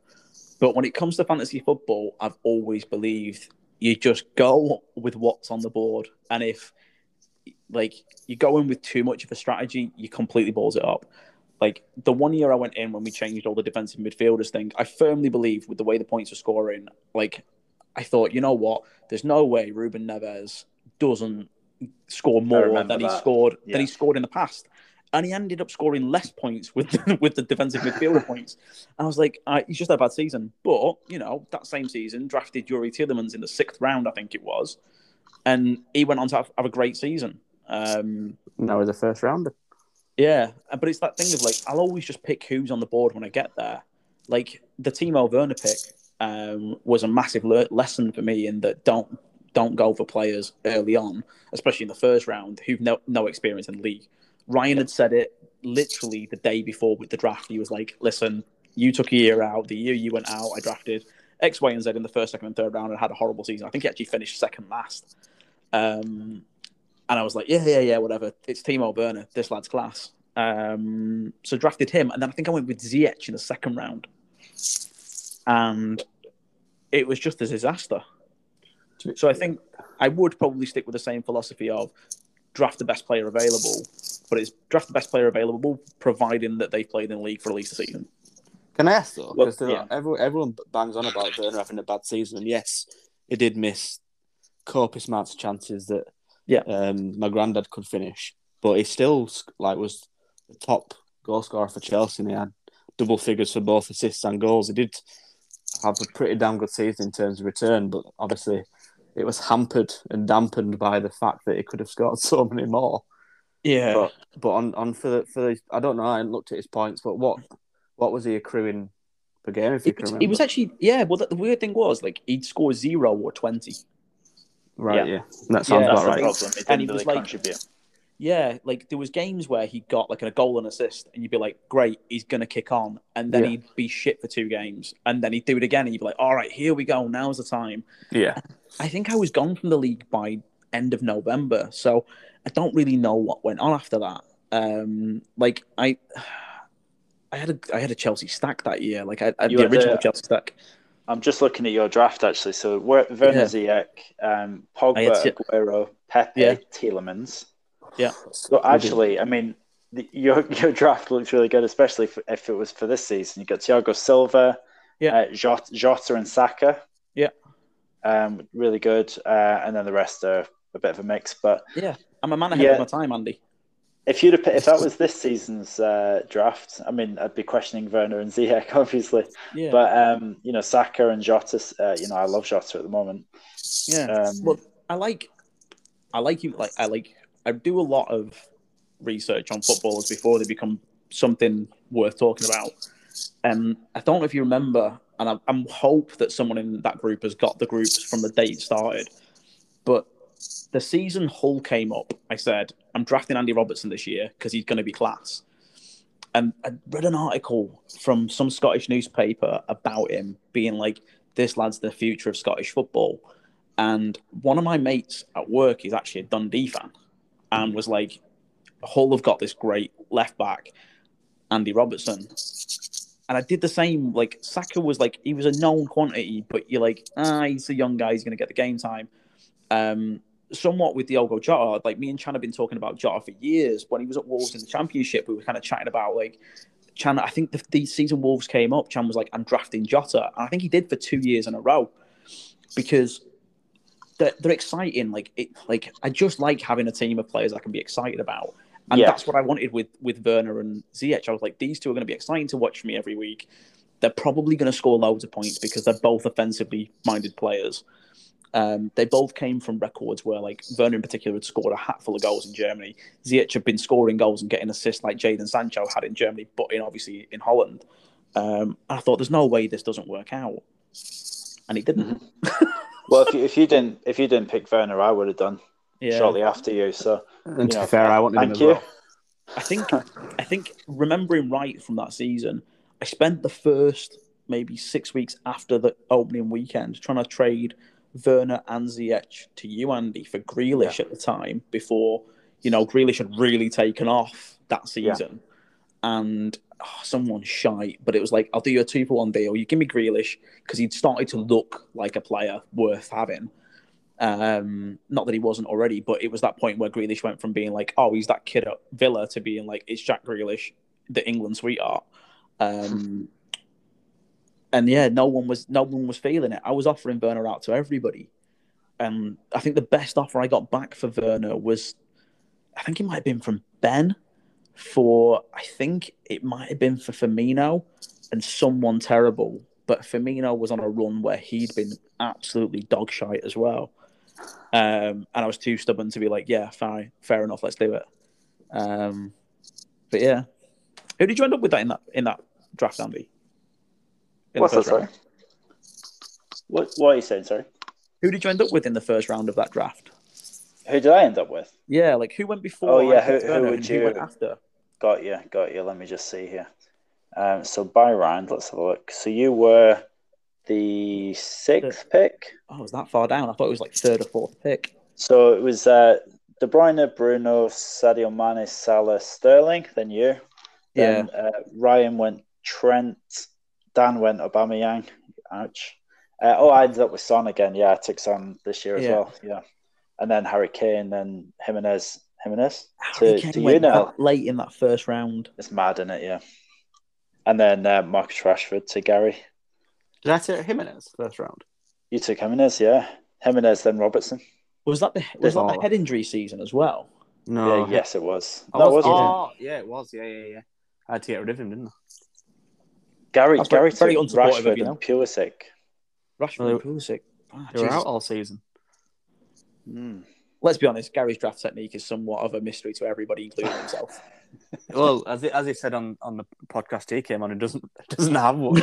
But when it comes to fantasy football, I've always believed you just go with what's on the board. And if like you go in with too much of a strategy, you completely balls it up. Like the one year I went in when we changed all the defensive midfielders thing, I firmly believed with the way the points were scoring, like I thought, you know what? There's no way Ruben Neves doesn't score more than he that. scored yeah. than he scored in the past, and he ended up scoring less points with the, with the defensive midfielder points. And I was like, right, he's just had a bad season. But you know, that same season drafted Youri Tielemans in the sixth round, I think it was, and he went on to have, have a great season. Um, now he's a first rounder. Yeah, but it's that thing of like, I'll always just pick who's on the board when I get there. Like the Timo Werner pick um, was a massive le- lesson for me in that don't. Don't go for players early on, especially in the first round, who've no, no experience in the league. Ryan had said it literally the day before with the draft. He was like, listen, you took a year out. The year you went out, I drafted X, Y, and Z in the first, second, and third round and had a horrible season. I think he actually finished second last. Um, and I was like, yeah, yeah, yeah, whatever. It's Timo Werner. This lad's class. Um, so drafted him. And then I think I went with Ziyech in the second round. And it was just a disaster. So I think I would probably stick with the same philosophy of draft the best player available, but it's draft the best player available, providing that they've played in the league for at least a season. Can I ask, though? Because well, yeah. everyone, everyone bangs on about Werner having a bad season, and yes, he did miss copious amounts of chances that yeah. um, my granddad could finish, but he still like was the top goal scorer for Chelsea, and he had double figures for both assists and goals. He did have a pretty damn good season in terms of return, but obviously... It was hampered and dampened by the fact that he could have scored so many more. Yeah, but, but on on for the, for the, I don't know. I hadn't looked at his points, but what what was he accruing per game? If you it, can remember, he was actually yeah. Well, the, the weird thing was like he'd score zero or twenty. right? Yeah, yeah. that sounds yeah, about right. Problem. It didn't and he really was like, contribute. Yeah, like there was games where he got like a goal and assist, and you'd be like, "Great, he's gonna kick on," and then yeah. he'd be shit for two games, and then he'd do it again, and you'd be like, "All right, here we go, now's the time." Yeah, I think I was gone from the league by end of November, so I don't really know what went on after that. Um, like I, I had a I had a Chelsea stack that year, like I, I the original the, Chelsea stack. I'm just looking at your draft actually. So Werner Ziyech, yeah. um, Pogba, to... Aguero, Pepe, yeah. Tielemans. Yeah. So actually, I mean, the, your your draft looks really good, especially if, if it was for this season. You got Thiago Silva, yeah, uh, Jota, Jota and Saka, yeah, um, really good. Uh, and then the rest are a bit of a mix. But yeah, I'm a man ahead yeah. of my time, Andy. If you'd have, if that was this season's uh, draft, I mean, I'd be questioning Werner and Ziyech, obviously. Yeah. But um, you know, Saka and Jota, uh, you know, I love Jota at the moment. Yeah. Um, well, I like, I like you, like I like. I do a lot of research on footballers before they become something worth talking about. Um, I don't know if you remember, and I, I hope that someone in that group has got the groups from the date started, but the season Hull came up, I said, I'm drafting Andy Robertson this year because he's going to be class. And I read an article from some Scottish newspaper about him being like, this lad's the future of Scottish football. And one of my mates at work is actually a Dundee fan. And was like, Hull have got this great left back, Andy Robertson. And I did the same. Like, Saka was like, he was a known quantity, but you're like, ah, he's a young guy, he's going to get the game time. Um, somewhat with Diogo Jota, like me and Chan have been talking about Jota for years. When he was at Wolves in the Championship, we were kind of chatting about like, Chan, I think the, the season Wolves came up, Chan was like, I'm drafting Jota. And I think he did for two years in a row because... They're, they're exciting. Like it, like I just like having a team of players I can be excited about, and yeah. that's what I wanted with with Werner and Ziyech. I was like, these two are going to be exciting to watch me every week. They're probably going to score loads of points because they're both offensively minded players. Um, they both came from records where, like Werner in particular, had scored a hatful of goals in Germany. Ziyech had been scoring goals and getting assists like Jadon Sancho had in Germany, but in obviously in Holland. Um, I thought, there's no way this doesn't work out, and it didn't. Mm-hmm. Well, if you, if you didn't if you didn't pick Werner, I would have done yeah. shortly after you. So, and to be fair, I wanted him as well. I think I think remembering right from that season, I spent the first maybe six weeks after the opening weekend trying to trade Werner and Ziyech to you, Andy, for Grealish yeah. at the time. Before you know, Grealish had really taken off that season, yeah. and. Oh, someone shite, but it was like, I'll do you a two for one deal. You give me Grealish because he'd started to look like a player worth having. Um, not that he wasn't already, but it was that point where Grealish went from being like, oh, he's that kid at Villa to being like, it's Jack Grealish, the England sweetheart. Um, and yeah, no one was no one was feeling it. I was offering Werner out to everybody, and I think the best offer I got back for Werner was, I think it might have been from Ben. For, I think it might have been for Firmino and someone terrible, but Firmino was on a run where he'd been absolutely dog shite as well. Um, and I was too stubborn to be like, yeah, fine, fair enough, let's do it. Um, but yeah. Who did you end up with that in that in that draft, Andy? In What's that, sorry? What, what are you saying, sorry? Who did you end up with in the first round of that draft? Who did I end up with? Yeah, like who went before? Oh yeah, who, who would you? Who went after? Got you, got you. Let me just see here. Um, so by round, let's have a look. So you were the sixth pick. Oh, it was that far down? I thought it was like third or fourth pick. So it was uh, De Bruyne, Bruno, Sadio Mane, Salah, Sterling. Then you. Then, yeah. Uh, Ryan went Trent. Dan went Aubameyang. Ouch. Uh, oh, I ended up with Son again. Yeah, I took Son this year as yeah. well. Yeah. And then Harry Kane, then Jimenez, Jimenez. Harry to, to you now. Late in that first round. It's mad, isn't it? Yeah. And then uh, Marcus Rashford to Gary. Did I take Jimenez first round? You took Jimenez, yeah. Jimenez, then Robertson. Was that the was that the head injury season as well? No. Yeah, yes, it was. No, was it wasn't. Oh, yeah, it was. Yeah, yeah, yeah. I had to get rid of him, didn't I? Gary, That's Gary took Rashford and Pulisic. Rashford and Pulisic. Oh, they were out all season. Mm. Let's be honest, Gary's draft technique is somewhat of a mystery to everybody, including himself. Well, as he, as he said on, on the podcast he came on, he doesn't doesn't have one.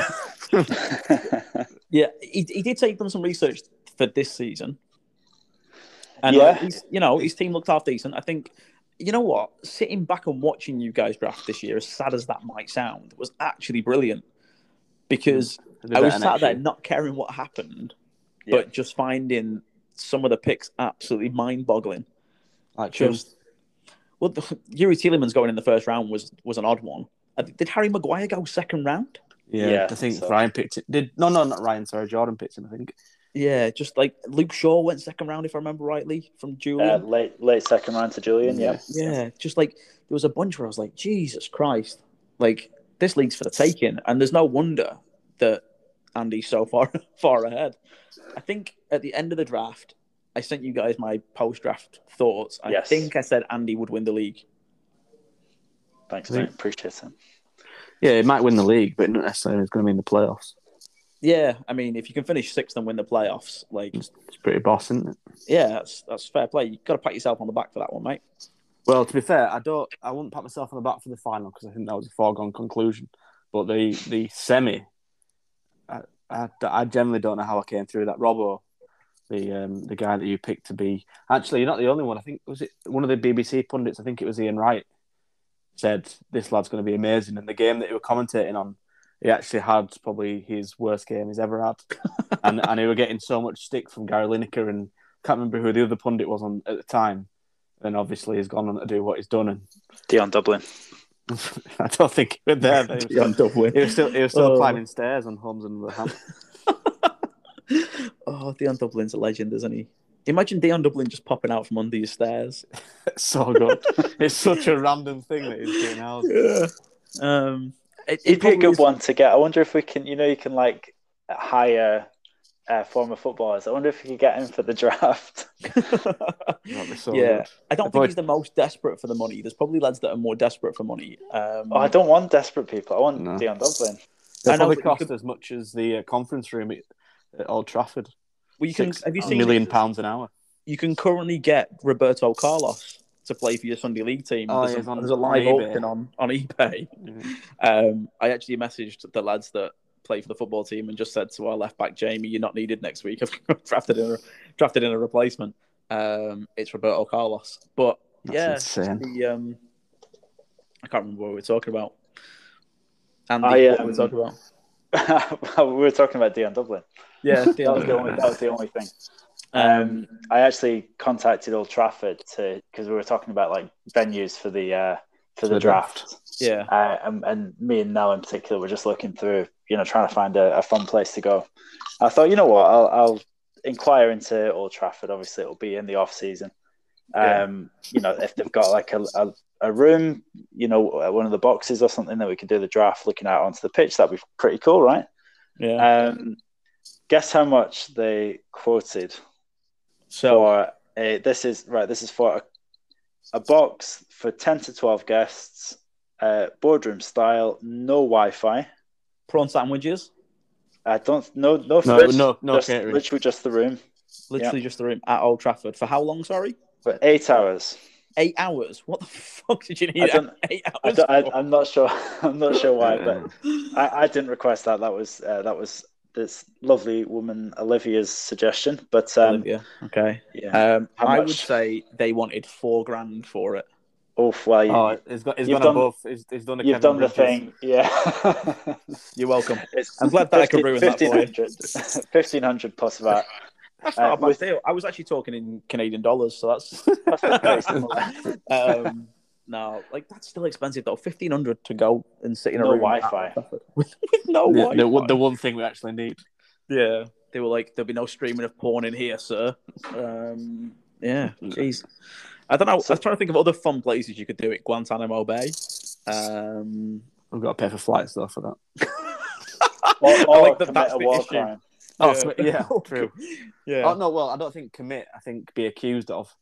Yeah, he he did say he'd done some research for this season, And yeah. like, he's, you know, his team looked half decent. I think, you know what, sitting back and watching you guys draft this year, as sad as that might sound, was actually brilliant. Because I was sat there not caring what happened, yeah. but just finding some of the picks absolutely mind-boggling. Like just, well, the, Yuri Tielemans going in the first round was was an odd one. Did Harry Maguire go second round? Yeah, yeah I think so. Ryan picked it. Did no, no, not Ryan. Sorry, Jordan picked him. I think. Yeah, just like Luke Shaw went second round, if I remember rightly, from Julian. Uh, late, late second round to Julian. Yeah, yeah. yeah. Just like there was a bunch where I was like, Jesus Christ, like. This league's for the taking, and there's no wonder that Andy's so far far ahead. I think at the end of the draft, I sent you guys my post-draft thoughts. I yes. think I said Andy would win the league. Thanks, mate. Appreciate it. Yeah, he might win the league, but not necessarily it's going to be in the playoffs. Yeah, I mean, if you can finish sixth and win the playoffs, like it's pretty boss, isn't it? Yeah, that's that's fair play. You've got to pat yourself on the back for that one, mate. Well, to be fair, I don't. I wouldn't pat myself on the back for the final because I think that was a foregone conclusion. But the the semi, I, I, I generally don't know how I came through that. Robbo, the um, the guy that you picked to be actually, you're not the only one. I think was it one of the B B C pundits. I think it was Ian Wright said this lad's going to be amazing. And the game that he was commentating on, he actually had probably his worst game he's ever had, and and he was getting so much stick from Gary Lineker and can't remember who the other pundit was on at the time. And obviously he's gone on to do what he's done. And Dion Dublin. I don't think he was there. But he was Dion still, Dublin. He was still, he was still oh. climbing stairs on Holmes and the Ham. Oh, Dion Dublin's a legend, isn't he? Imagine Dion Dublin just popping out from under your stairs. It's so good. It's such a random thing that he's doing now. Yeah. Um, it, It'd it be a good is... one to get. I wonder if we can, you know, you can like hire... Uh, former footballers. I wonder if you could get him for the draft. so yeah, good. I don't think he's the most desperate for the money. There's probably lads that are more desperate for money. Um, oh, I don't want desperate people. I want no. Dion Dublin. They probably know, cost could... as much as the uh, conference room at, at Old Trafford. Well, you Six, can have you seen a million pounds an hour? You can currently get Roberto Carlos to play for your Sunday League team. Oh, there's, a, on, there's a live auction on on eBay. Yeah. Um, I actually messaged the lads that play for the football team and just said to our left back Jamie, "You're not needed next week. I've drafted in a drafted in a replacement. Um, it's Roberto Carlos." But That's yeah, the, um, I can't remember what we were talking about. Andy, I, um, what were we talking about? We were talking about Dion Dublin. Yeah, that, was the only, that was the only thing. Um, um, I actually contacted Old Trafford to because we were talking about like venues for the uh, for the, the draft. draft. Yeah, uh, and, and me and Nell in particular were just looking through, you know, trying to find a, a fun place to go. I thought, you know what, I'll, I'll inquire into Old Trafford. Obviously, it'll be in the off season. Um, yeah. You know, if they've got like a, a a room, you know, one of the boxes or something that we could do the draft looking out onto the pitch, that'd be pretty cool, right? Yeah. Um, guess how much they quoted. So for a, this is right. This is for a, a box for ten to twelve guests. Uh, boardroom style, no Wi-Fi, prawn sandwiches. I don't no no no fridge, no, no just, catering. Literally just the room, literally yep. just the room at Old Trafford for how long? Sorry, for eight hours. Eight hours. What the fuck did you need? I don't, eight hours. I don't, I, I'm not sure. I'm not sure why, but I, I didn't request that. That was uh, that was this lovely woman Olivia's suggestion. But um, Olivia, okay, yeah. Um, I much? would say they wanted four grand for it. Oof, well, you, oh, it's got, it's you've done, above. It's, it's done a you've done Bridges. the thing, yeah. You're welcome. It's, I'm glad that fifty, I could ruin that Fifteen hundred plus that. That's uh, not a bad with, deal. I was actually talking in Canadian dollars, so that's. that's um, no, like that's still expensive though. Fifteen hundred to go and sit in no a room Wi-Fi. with, with no the, Wi-Fi. The, the one thing we actually need. Yeah, they were like, "There'll be no streaming of porn in here, sir." Um, yeah, jeez. I don't know. So, I was trying to think of other fun places you could do it. Guantanamo Bay. Um, We've got to pay for flights though for that. or or like that, that's a war crime. Oh, yeah, but, yeah true. Yeah. Oh no, well, I don't think commit. I think be accused of.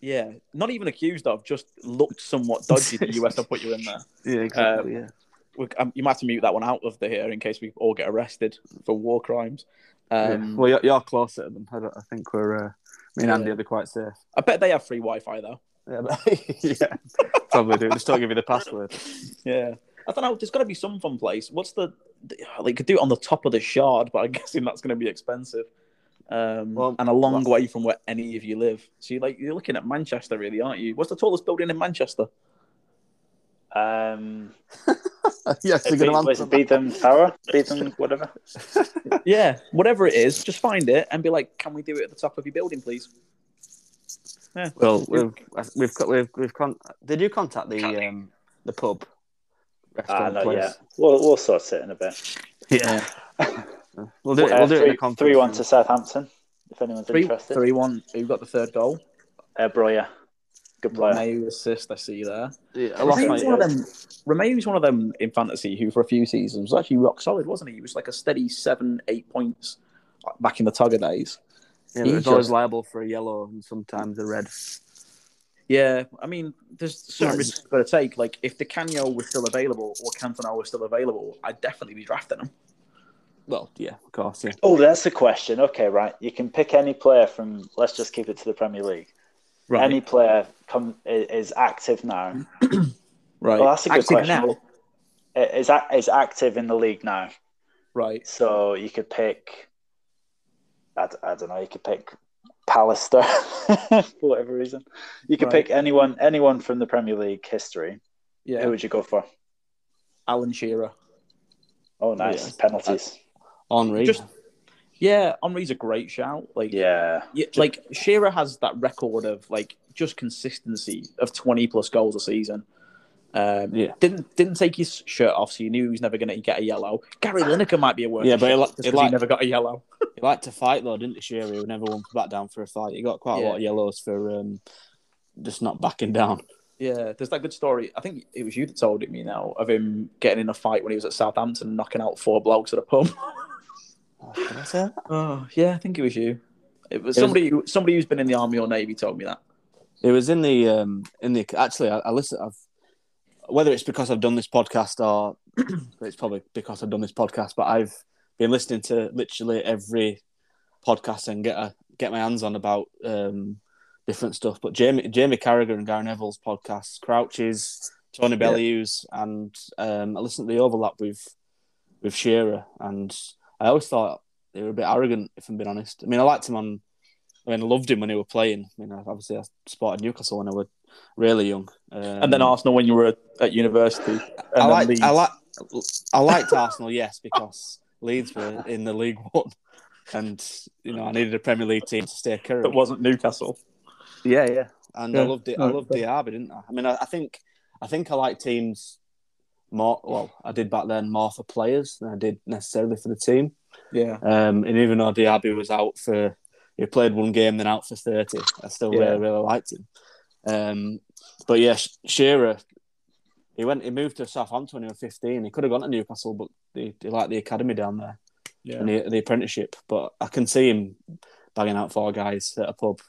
Yeah, not even accused of. Just looked somewhat dodgy. The U S will put you in there. Yeah, exactly. Um, yeah. We, um, you might have to mute that one out of the here in case we all get arrested for war crimes. Um, yeah. Well, you're, you're closer to them. I, don't, I think we're. Uh... Me and Andy, yeah. They're quite safe. I bet they have free Wi-Fi though. Yeah, but, yeah probably do. Just don't give you the password. Yeah, I don't know. There's got to be some fun place. What's the? They like, could do it on the top of the Shard, but I'm guessing that's going to be expensive. um, well, and a long well, way from where any of you live. So you're, like, you're looking at Manchester, really, aren't you? What's the tallest building in Manchester? Um, yes, it be, was it Beetham Tower? Beetham, whatever. Yeah, whatever it is, just find it and be like, can we do it at the top of your building, please? Yeah. Well, we've we've we've we've con- did you contact the um, the pub? Ah, no, yeah. We'll we'll sort it in a bit. Yeah. We'll do it. We'll uh, do three, it. In a conference. Three one to Southampton. If anyone's three, interested. three one Who got the third goal? Uh, Breuer. Good player. Romeu assist. I see you there. Yeah, Romeu's one of them. Romeu's one of them in fantasy who, for a few seasons, was actually rock solid, wasn't he? He was like a steady seven, eight points back in the Togger days. Yeah, he was just... always liable for a yellow and sometimes a red. Yeah, I mean, there's certain risks you've got to take. Like, if the Canio was still available or Cantona was still available, I'd definitely be drafting him. Well, yeah, of course. Yeah. Oh, that's the question. Okay, right. You can pick any player from, let's just keep it to the Premier League. Right. Any player come, is active now. Right. Well, that's a good active question. Now. Is, is active in the league now. Right. So you could pick... I, I don't know, you could pick Pallister for whatever reason. You could right. pick anyone anyone from the Premier League history. Yeah. Who would you go for? Alan Shearer. Oh, nice. Yeah. Penalties. Henry. Just, yeah, Henry's a great shout. Like, yeah. yeah. Like, Shearer has that record of, like, just consistency of twenty-plus goals a season. Um, yeah. Didn't didn't take his shirt off, so you knew he was never going to get a yellow. Gary Lineker might be a worse. Yeah, but he, li- he, liked, he never got a yellow. He liked to fight though, didn't he? Shearer, who never won back down for a fight. He got quite yeah. a lot of yellows for um, just not backing down. Yeah, there's that good story. I think it was you that told it me now of him getting in a fight when he was at Southampton, knocking out four blokes at a pub. Oh, did I say that? Oh, yeah, I think it was you. It was it somebody. Was... Somebody who's been in the army or navy told me that. It was in the um, in the actually. I, I listen. I've. Whether it's because I've done this podcast or it's probably because I've done this podcast, but I've been listening to literally every podcast and get a, get my hands on about um, different stuff. But Jamie Jamie Carragher and Gary Neville's podcasts, Crouch's, Tony Bellew's, yeah. and um, I listened to the overlap with with Shearer, and I always thought they were a bit arrogant, if I'm being honest. I mean, I liked him on, I mean, I loved him when he was playing. I mean, obviously I supported Newcastle when I was really young. Um, and then Arsenal when you were at university. I liked, I, liked, I liked Arsenal, yes, because Leeds were in the League One. And, you know, I needed a Premier League team to stay current. That wasn't Newcastle. Yeah, yeah. And yeah. I loved it. I loved Diaby, didn't I? I mean, I, I think I think I like teams more, well, I did back then more for players than I did necessarily for the team. Yeah. Um, and even though Diaby was out for, he played one game then out for thirty, I still yeah. really, really liked him. Um, but yeah, Shearer, he went. He moved to Southampton when he was fifteen. He could have gone to Newcastle, but he, he liked the academy down there yeah. and the, the apprenticeship. But I can see him bagging out four guys at a pub,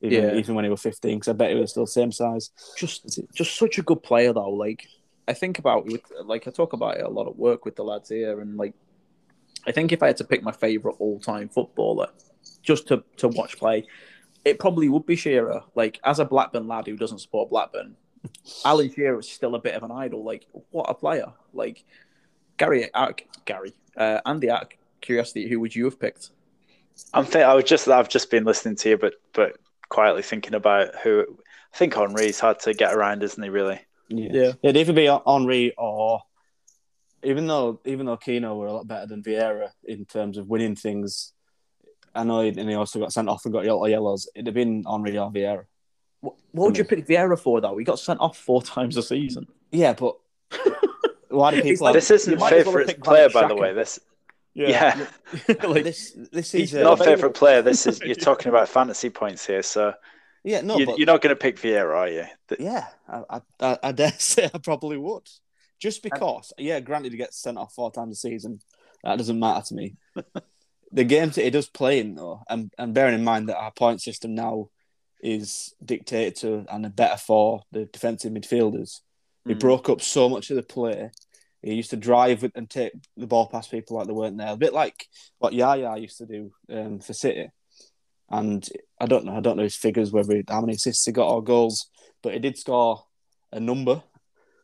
even, yeah. even when he was fifteen. Because I bet he was still the same size. Just, just such a good player though. Like I think about, with, like I talk about it a lot at work with the lads here, and like I think if I had to pick my favourite all-time footballer just to, to watch play, it probably would be Shearer. Like, as a Blackburn lad who doesn't support Blackburn, Alan Shearer is still a bit of an idol. Like, what a player. Like, Gary, uh, Gary, uh, Andy, out of curiosity, who would you have picked? I'm th- I was just, I've just been listening to you, but but quietly thinking about who... I think Henry's hard to get around, isn't he, really? Yeah. yeah. It'd either be Henry or... Even though, even though Keno were a lot better than Vieira in terms of winning things... I know, and he also got sent off and got yellows. It'd have been Henry or Vieira. What, what would you pick Vieira for, though? He got sent off four times a season. Yeah, but why do people? Like, this isn't favourite player, by the way. This, yeah, yeah. like, this, this is uh, not favourite player. This is you're talking about fantasy points here, so yeah, no, you, but, you're not going to pick Vieira, are you? The, yeah, I, I, I dare say I probably would, just because. I, yeah, granted, he gets sent off four times a season. That doesn't matter to me. The games that he does play in, though, and, and bearing in mind that our point system now is dictated to and a better for the defensive midfielders, mm. he broke up so much of the play. He used to drive and take the ball past people like they weren't there, a bit like what Yaya used to do um, for City. And I don't know, I don't know his figures, whether he, how many assists he got or goals, but he did score a number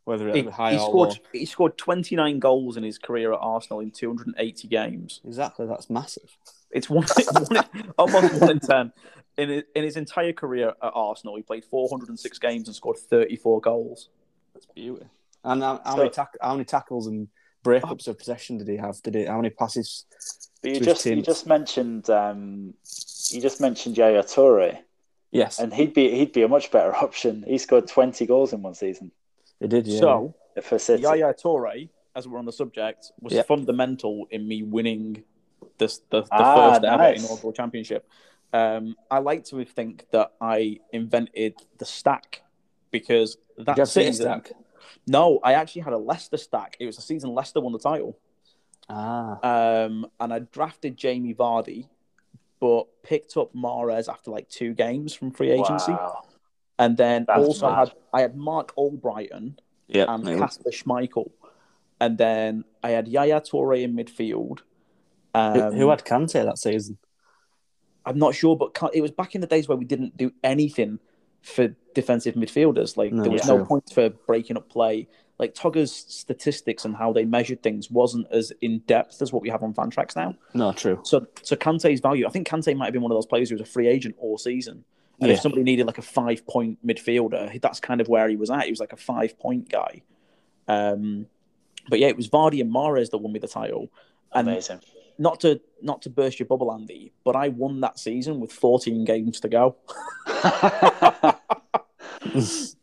whether it he, high he or scored, low. He scored twenty-nine goals in his career at Arsenal in two hundred eighty games. Exactly, that's massive. It's one, one almost one in ten. In his, in his entire career at Arsenal, he played four hundred six games and scored thirty-four goals. That's beautiful. And how, how, so, many, tack, how many tackles and breakups of possession did he have? Did he? How many passes? But you just you just mentioned um, you just mentioned Yaya Toure. Yes, and he'd be he'd be a much better option. He scored twenty goals in one season. He did, yeah. So for City. Yaya Toure, as we're on the subject, was yep. fundamental in me winning this the, the ah, first nice. ever inaugural championship. Um, I like to think that I invented the stack because that season. City stack? No, I actually had a Leicester stack. It was the season Leicester won the title. Ah. Um, and I drafted Jamie Vardy, but picked up Mahrez after like two games from free agency. Wow. And then That's also mad. had I had Mark Albrighton yep, and Kasper Schmeichel. And then I had Yaya Toure in midfield. Um, who, who had Kante that season? I'm not sure, but it was back in the days where we didn't do anything for defensive midfielders. Like no, there was yeah. no point for breaking up play. Like Togger's statistics and how they measured things wasn't as in depth as what we have on Fantrax now. No, true. So, so Kante's value. I think Kante might have been one of those players who was a free agent all season. And yeah. if somebody needed like a five point midfielder, that's kind of where he was at. He was like a five point guy. Um, but yeah, it was Vardy and Mahrez that won me the title. And amazing. Not to not to burst your bubble, Andy, but I won that season with fourteen games to go.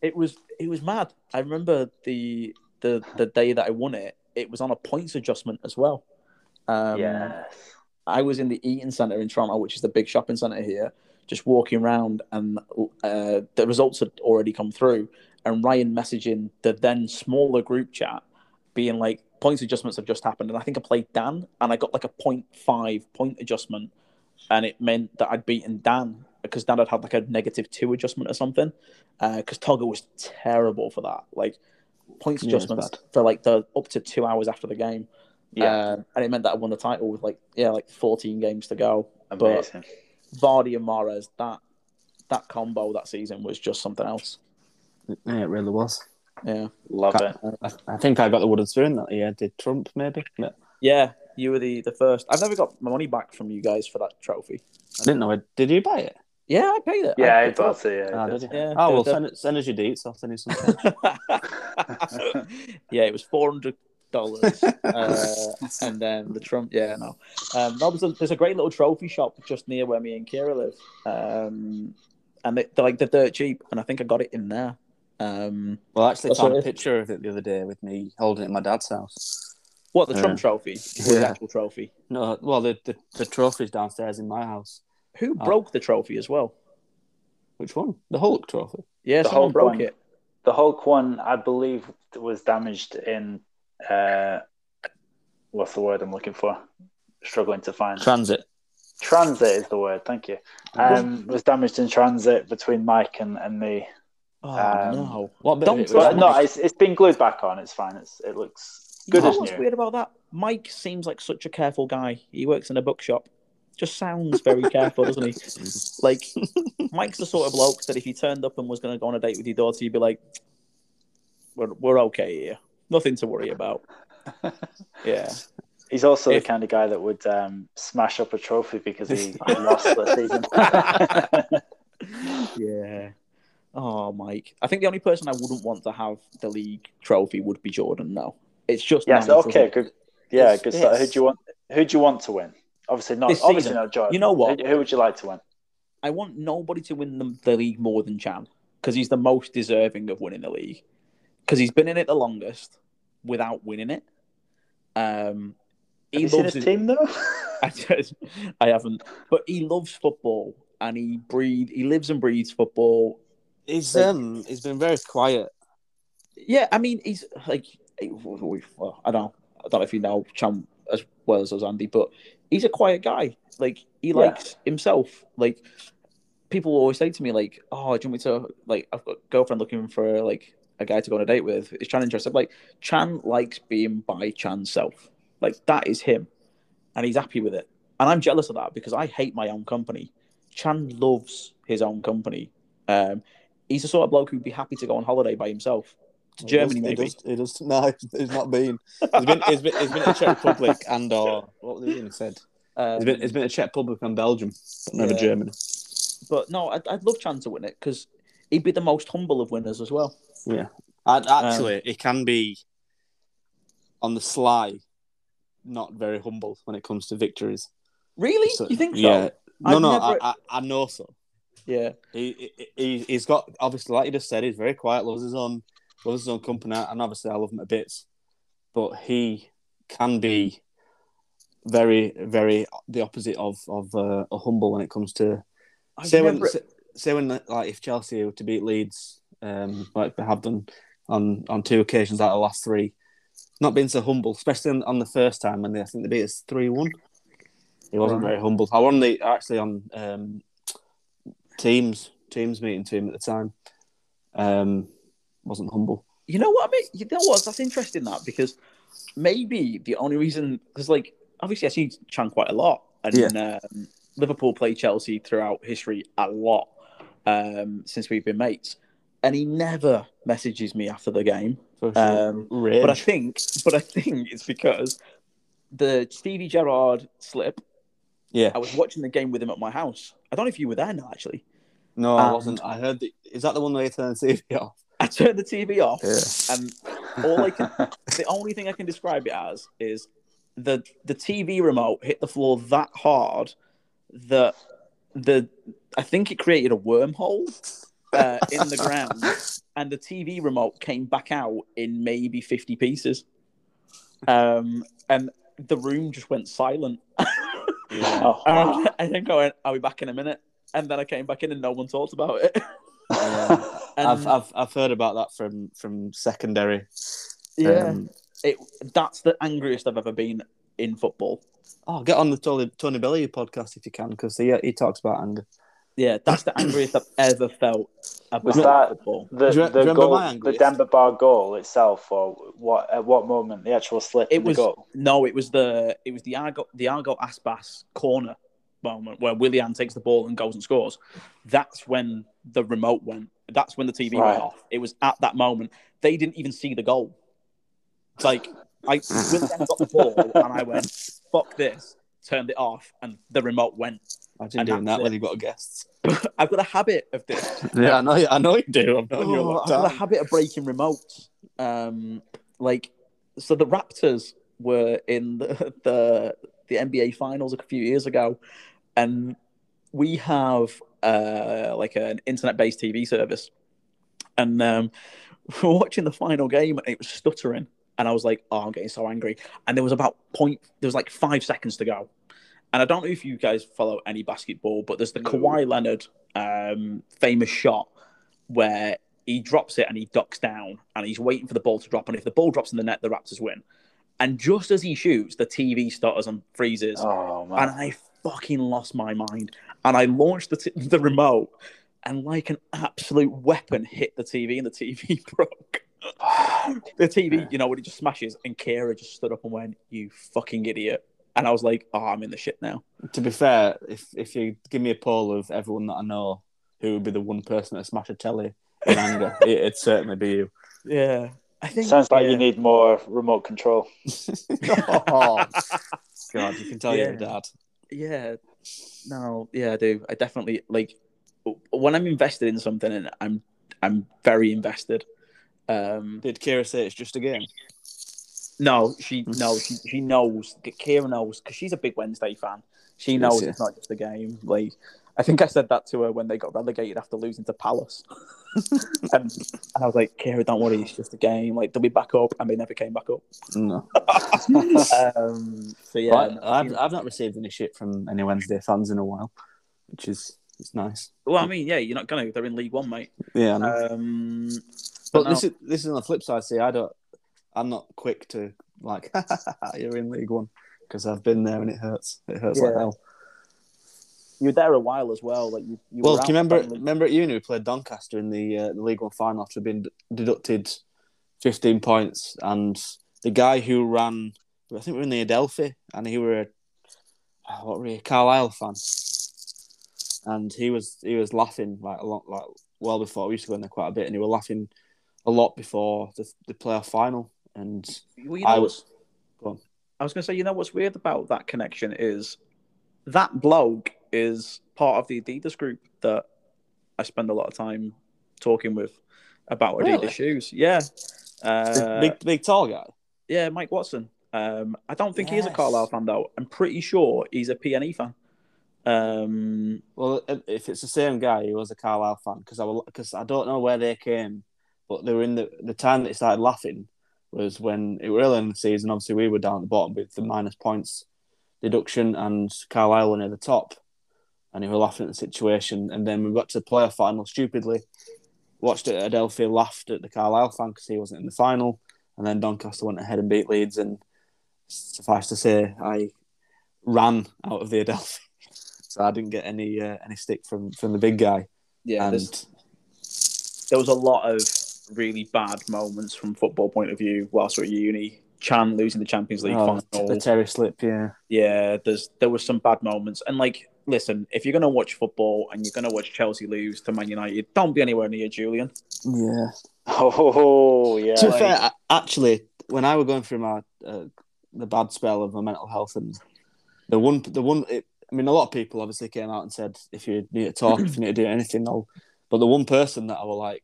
It was it was mad. I remember the the the day that I won it. It was on a points adjustment as well. Um, yeah, I was in the Eaton Centre in Toronto, which is the big shopping centre here. Just walking around, and uh, the results had already come through. And Ryan messaging the then smaller group chat, being like, "Points adjustments have just happened," and I think I played Dan, and I got like a point five point adjustment, and it meant that I'd beaten Dan. Because Dan had had like a negative two adjustment or something, because uh, Togger was terrible for that. Like points adjustments yeah, for like the up to two hours after the game, yeah. Uh, and it meant that I won the title with like yeah, like fourteen games to go. Amazing. But Vardy and Mahrez, that that combo that season was just something else. Yeah, it really was. Yeah, love it. I, I think I got the wooden spoon that year. Did Trump maybe? Yeah. yeah. You were the, the first. I've never got my money back from you guys for that trophy. I didn't know it. Did you buy it? Yeah, I paid it. Yeah, I, I bought it. it. Yeah, oh, did you? Yeah, oh well, send, send us your deets. I'll send you some cash. Yeah, it was four hundred dollars, uh, and then the Trump. Yeah, no, um, no there's, a, there's a great little trophy shop just near where me and Kira live, um, and they, they're like they're dirt cheap, and I think I got it in there. Um, well, I actually found a picture of it the other day with me holding it at my dad's house. What the uh, Trump trophy? Or yeah. The actual trophy? No, well the the, the trophy's downstairs in my house. Who broke oh. the trophy as well? Which one? The Hulk trophy? Yeah, the someone Hulk broke one. it. The Hulk one, I believe, was damaged in... Uh, what's the word I'm looking for? Struggling to find. Transit. Transit is the word, thank you. Um, was damaged in transit between Mike and, and me. Oh, um, no. What bit it was? No, it's, it's been glued back on. It's fine. It's, it looks good you know as what's new. What's weird about that? Mike seems like such a careful guy. He works in a bookshop. Just sounds very careful, doesn't he? Like, Mike's the sort of bloke that if he turned up and was going to go on a date with your daughter, you'd be like, we're, we're okay here. Nothing to worry about. Yeah. He's also if... the kind of guy that would um, smash up a trophy because he lost the season. Yeah. Oh, Mike. I think the only person I wouldn't want to have the league trophy would be Jordan, though. It's just... Yes, nice, okay. Good. Yeah, it's, good stuff. Who do you want? Who do you want to win? Obviously not. Obviously not, Jordan. You know what? Who, who would you like to win? I want nobody to win the, the league more than Chan because he's the most deserving of winning the league because he's been in it the longest without winning it. Um, he Have you seen his it. team though? I, just, I haven't, but he loves football and he breed. He lives and breathes football. He's like, um, he's been very quiet. Yeah, I mean, he's like, well, I don't, I don't know if you know Chan as well as Andy, but. He's a quiet guy. Like, he yeah. likes himself. Like, people always say to me, like, oh, do you want me to, like, I've got a girlfriend looking for, like, a guy to go on a date with. Is Chan interested? Like, Chan likes being by Chan's self. Like, that is him. And he's happy with it. And I'm jealous of that because I hate my own company. Chan loves his own company. Um, he's the sort of bloke who'd be happy to go on holiday by himself. to Germany, it maybe. It does. No, it's not been. It's been. It's been. It's been a Czech Republic and or what was it even said? Um, it's been. It's been a Czech Republic and Belgium, but never yeah. Germany. But no, I'd, I'd love Chan to win it because he'd be the most humble of winners as well. Yeah, and actually, um, it can be on the sly, not very humble when it comes to victories. Really? So, you think so? Yeah. No, I've no, never... I, I, I know so. Yeah, he, he he's got obviously, like you just said, he's very quiet. Loves his own, loves his own company, and obviously I love him to bits. But he can be very, very the opposite of of uh, a humble when it comes to I've say never... when say, say when like if Chelsea were to beat Leeds, um, like they have done on on two occasions out of the last three, not being so humble, especially on, on the first time when they I think they beat us three one. He wasn't right. very humble. I won the actually on. Um, Teams, teams meeting to him at the time, um, wasn't humble. You know what I mean? You know what? That's interesting that because maybe the only reason because like obviously I see Chan quite a lot, and yeah. um, Liverpool play Chelsea throughout history a lot um, since we've been mates, and he never messages me after the game. For sure. um, really? But I think, but I think it's because the Stevie Gerrard slip. Yeah, I was watching the game with him at my house. I don't know if you were there now, actually. No, and I wasn't. I heard the, is that the one where you turned the T V off? I turned the T V off, yeah. and all I can, the only thing I can describe it as is the the T V remote hit the floor that hard that the I think it created a wormhole uh, in the ground, and the T V remote came back out in maybe fifty pieces, um, and the room just went silent. Yeah. Oh, wow. I think I went, I'll be back in a minute. And then I came back in and no one talked about it. uh, I've, I've I've heard about that from, from secondary. Yeah. Um, it that's the angriest I've ever been in football. Oh, get on the Tony, Tony Bellew podcast if you can, because he, he talks about anger. Yeah, that's the angriest I've ever felt about was that football. The, do you, the, do you goal, the Denver Bar goal itself, or what? At what moment the actual slip? It in was the goal? No, it was the it was the Argo the Argo Aspas corner moment where Willian takes the ball and goes and scores. That's when the remote went. That's when the T V right. went off. It was at that moment they didn't even see the goal. It's like I Willian got the ball and I went fuck this, turned it off, and the remote went. Imagine doing that it. When you've got guests. I've got a habit of this. Yeah, I know. You, I know you do. I've, known oh, you a I've got a habit of breaking remotes. Um, like, so the Raptors were in the, the the N B A Finals a few years ago, and we have uh, like an internet-based T V service, and um, we were watching the final game, and it was stuttering, and I was like, "Oh, I'm getting so angry!" And there was about point. There was like five seconds to go. And I don't know if you guys follow any basketball, but there's the no. Kawhi Leonard um, famous shot where he drops it and he ducks down and he's waiting for the ball to drop. And if the ball drops in the net, the Raptors win. And just as he shoots, the T V stutters and freezes. Oh, man. And I fucking lost my mind. And I launched the, t- the remote and like an absolute weapon hit the T V and the T V broke. The T V, you know, when it just smashes and Kira just stood up and went, "You fucking idiot." And I was like, "Oh, I'm in the shit now." To be fair, if if you give me a poll of everyone that I know, who would be the one person that smashed a telly in anger, it, it'd certainly be you. Yeah, I think. Sounds like yeah. you need more remote control. Oh, God, you can tell yeah. your dad. Yeah, no, yeah, I do. I definitely like when I'm invested in something, and I'm I'm very invested. Um, Did Kira say it's just a game? No, she no, she, she knows. Kira knows because she's a big Wednesday fan. She knows yes, yeah. it's not just a game. Like I think I said that to her when they got relegated after losing to Palace, and, and I was like, "Kira, don't worry, it's just a game. Like they'll be back up," and they never came back up. No. um, so yeah, well, I, I've I've not received any shit from any Wednesday fans in a while, which is it's nice. Well, I mean, yeah, you're not gonna. They're in League One, mate. Yeah. I know. Um, but, but this no. is this is on the flip side. See, I don't. I'm not quick to, like, you're in League One, because I've been there and it hurts. It hurts yeah. like hell. You were there a while as well. Like you, you well, were do you remember, remember at uni we played Doncaster in the, uh, the League One final after being deducted fifteen points, and the guy who ran, I think we were in the Adelphi, and he were a, what were he, a Carlisle fan, and he was he was laughing, like, a lot, like well before, we used to go in there quite a bit, and he was laughing a lot before the, the playoff final. And well, you know, I was... Go on. I was going to say, you know what's weird about that connection is that blog is part of the Adidas group that I spend a lot of time talking with about Adidas really? shoes. Yeah. Uh, big, big tall guy? Yeah, Mike Watson. Um, I don't think yes. he's a Carlisle fan, though. I'm pretty sure he's a P N E fan. Um, well, if it's the same guy, he was a Carlisle fan, because I, because I don't know where they came, but they were in the, the time that he started laughing was when it was early in the season. Obviously, we were down at the bottom with the minus points deduction, and Carlisle were near the top, and he was laughing at the situation. And then we got to the playoff final stupidly. Watched it at Adelphi, laughed at the Carlisle fan because he wasn't in the final, and then Doncaster went ahead and beat Leeds. And suffice to say, I ran out of the Adelphi, so I didn't get any uh, any stick from, from the big guy. Yeah, and there was a lot of really bad moments from a football point of view whilst we were at uni. Chan losing the Champions League oh, final, the Terry slip, yeah, yeah. There's there was some bad moments, and like, listen, if you're going to watch football and you're going to watch Chelsea lose to Man United, don't be anywhere near Julian. Yeah. Oh yeah. To be like... fair, actually, when I was going through my uh, the bad spell of my mental health, and the one the one, it, I mean, a lot of people obviously came out and said, if you need to talk, if you need to do anything, I'll... but the one person that I was like.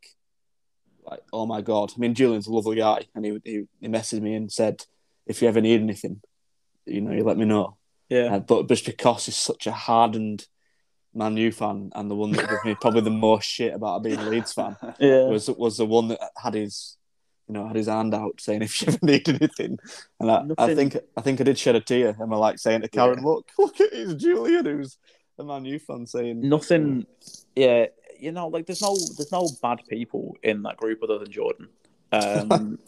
Like, oh my God. I mean, Julian's a lovely guy, and he he, he messaged me and said, if you ever need anything, you know, you let me know. Yeah. Uh, but just because he's such a hardened Man U fan, and the one that gave me probably the most shit about being a Leeds fan yeah. was was the one that had his, you know, had his hand out saying, if you ever need anything. And I, I think I think I did shed a tear, and I like saying to Karen, yeah. look, look at his Julian, who's a Man U fan, saying nothing. Yeah. You know, like, there's no there's no bad people in that group other than Jordan. Um,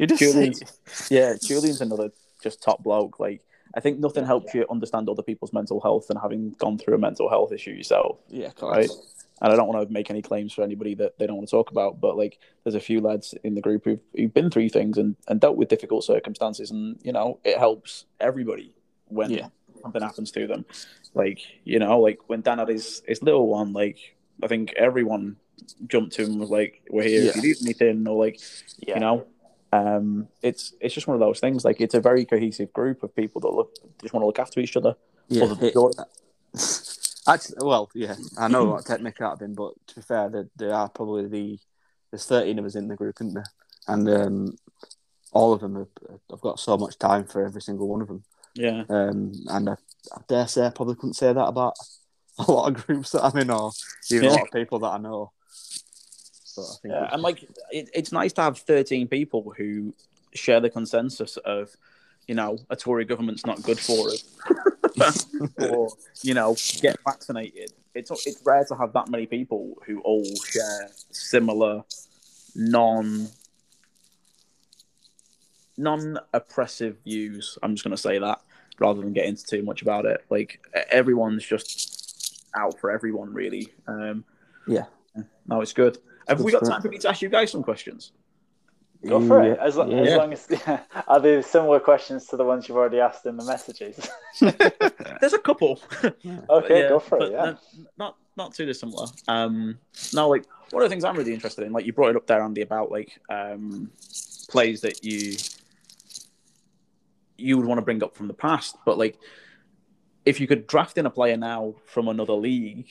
you just Julian's, yeah, Julian's another just top bloke. Like, I think nothing helps yeah. you understand other people's mental health than having gone through a mental health issue yourself. Yeah, right. And I don't want to make any claims for anybody that they don't want to talk about, but like, there's a few lads in the group who've, who've been through things and, and dealt with difficult circumstances, and you know, it helps everybody when yeah. something happens to them. Like, you know, like when Dan had his, his little one, like. I think everyone jumped to him and was like, we're here yeah. if you need anything, or like, yeah. you know, um, it's it's just one of those things. Like, it's a very cohesive group of people that look, just want to look after each other. Yeah. Other than Jordan. Actually, well, yeah, I know what technique I've been, but to be fair, there, there are probably the, there's thirteen of us in the group, isn't there? And um, all of them, have, I've got so much time for every single one of them. Yeah. Um, and I, I dare say I probably couldn't say that about a lot of groups that I'm in, or even yeah. a lot of people that I know. So I think yeah, and like, it, it's nice to have thirteen people who share the consensus of, you know, a Tory government's not good for us, or, you know, get vaccinated. It's it's rare to have that many people who all share similar non non oppressive views. I'm just going to say that rather than get into too much about it. Like, everyone's just out for everyone, really. Um, yeah. No, it's good. Have it's we got time for me to ask you guys some questions? Go for yeah. it. As, lo- yeah. as long as... Yeah. Are there similar questions to the ones you've already asked in the messages? There's a couple. Yeah. Okay, yeah, go for it, yeah. Not, not too dissimilar. Um, no, like, one of the things I'm really interested in, like, you brought it up there, Andy, about, like, um, plays that you you would want to bring up from the past, but, like, if you could draft in a player now from another league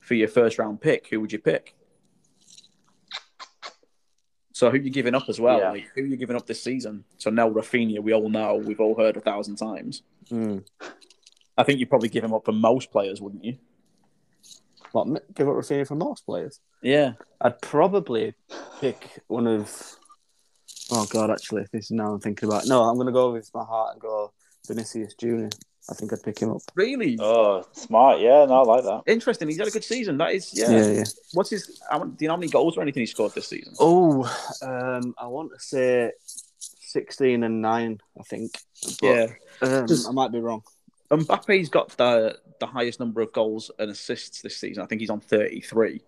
for your first round pick, who would you pick? So who are you giving up as well? Yeah. Like, who are you giving up this season? So now Rafinha, we all know, we've all heard a thousand times. Mm. I think you'd probably give him up for most players, wouldn't you? What, give up Rafinha for most players? Yeah. I'd probably pick one of... Oh, God, actually, this is now I'm thinking about... No, I'm going to go with my heart and go Vinicius Junior I think I'd pick him up. Really? Oh, smart. Yeah, no, I like that. Interesting. He's had a good season. That is, yeah. yeah, yeah. What's his, I want, do you know how many goals or anything he scored this season? Oh, um, I want to say sixteen and nine, I think. But, yeah. Um, I might be wrong. Mbappe's got the, the highest number of goals and assists this season. I think he's on thirty-three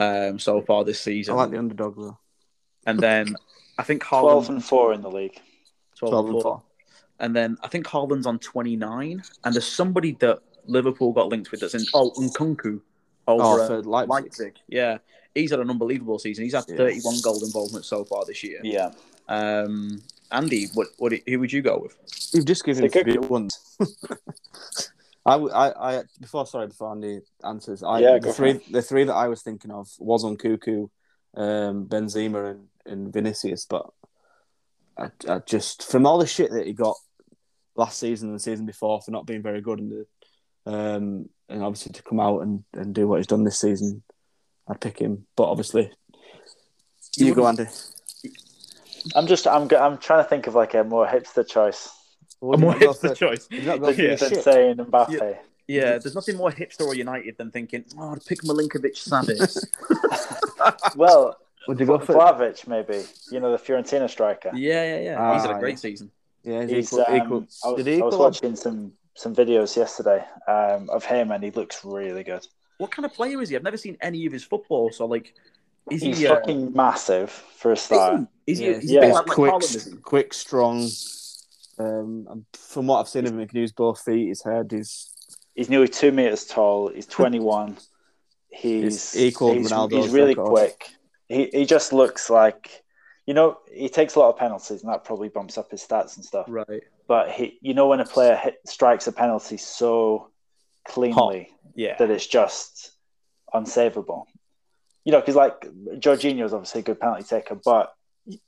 um, so far this season. I like the underdog, though. And then I think Haaland... twelve and four in the league. twelve, twelve and four. four. And then I think Haaland's on twenty-nine. And there's somebody that Liverpool got linked with that's in... Oh, Nkunku. Over oh, for Leipzig. Leipzig. Yeah. he's had an unbelievable season. He's had yeah. thirty-one goal involvements so far this year. Yeah. Um, Andy, what, what, who would you go with? You've just given Stick it ones. I, I, I, before sorry, before Andy answers, I, yeah, the three, ahead. the three that I was thinking of was on Cuckoo, um, Benzema, and, and Vinicius. But I, I just from all the shit that he got last season and the season before for not being very good, and the, um, and obviously to come out and, and do what he's done this season, I'd pick him. But obviously, you, you go, Andy. I'm just, I'm, I'm trying to think of like a more hipster choice. Well, more hipster for, choice. Not yeah. Shit. Insane Mbappe. Yeah. yeah, there's nothing more hipster or United than thinking, oh, I'd pick Milinkovic Savic. Well, would you go for Vlahovic, maybe? You know, the Fiorentina striker. Yeah, yeah, yeah. Ah, he's had a great yeah. season. Yeah, he's, he's equal, um, equal. I was, he I was watching some, some videos yesterday um, of him, and he looks really good. What kind of player is he? I've never seen any of his football, so like... Is he's he, fucking uh, massive for a start. Is he? Is he yeah. He's yeah. Like quick, quick, strong. Um, from what I've seen of him, he can use both feet. His head is. He's nearly two meters tall. He's twenty-one. He's, he's equal to Ronaldo's. He's really record. quick. He he just looks like, you know, he takes a lot of penalties, and that probably bumps up his stats and stuff. Right. But he, you know, when a player hit, strikes a penalty so cleanly, huh. yeah. that it's just unsavable. You know, because like Jorginho's obviously a good penalty taker, but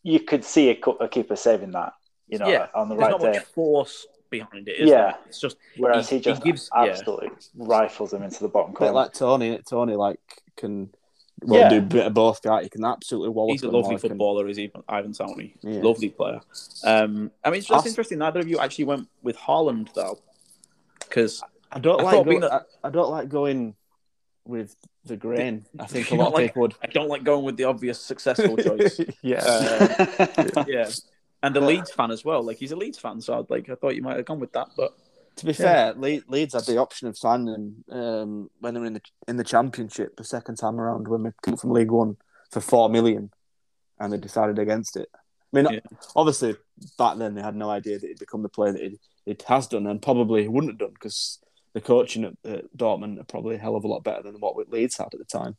you could see a, a keeper saving that, you know, yeah. on the There's right not day. Much force behind it, is yeah. there? It's just whereas he, he just he gives, absolutely yeah. rifles him into the bottom corner. A bit like Tony, Tony like can well yeah. do a bit of both. Guy, he can absolutely wallop. He's a lovely footballer, can... is he? Ivan Toney, yeah. lovely player. Um, I mean, it's just I'll... interesting. Neither of you actually went with Haaland though, because I don't I like go... that... I, I don't like going with the grain. I think a lot of people would. I don't like going with the obvious successful choice. yeah. Uh, yeah. And a Leeds fan as well. Like, he's a Leeds fan, so I'd, like, I thought you might have gone with that. But to be yeah. fair, Le- Leeds had the option of signing him um, when they were in the, in the Championship the second time around when we came from League One for four million, and they decided against it. I mean, yeah. obviously, back then they had no idea that he'd become the player that it, it has done, and probably wouldn't have done because the coaching at, at Dortmund are probably a hell of a lot better than what Leeds had at the time.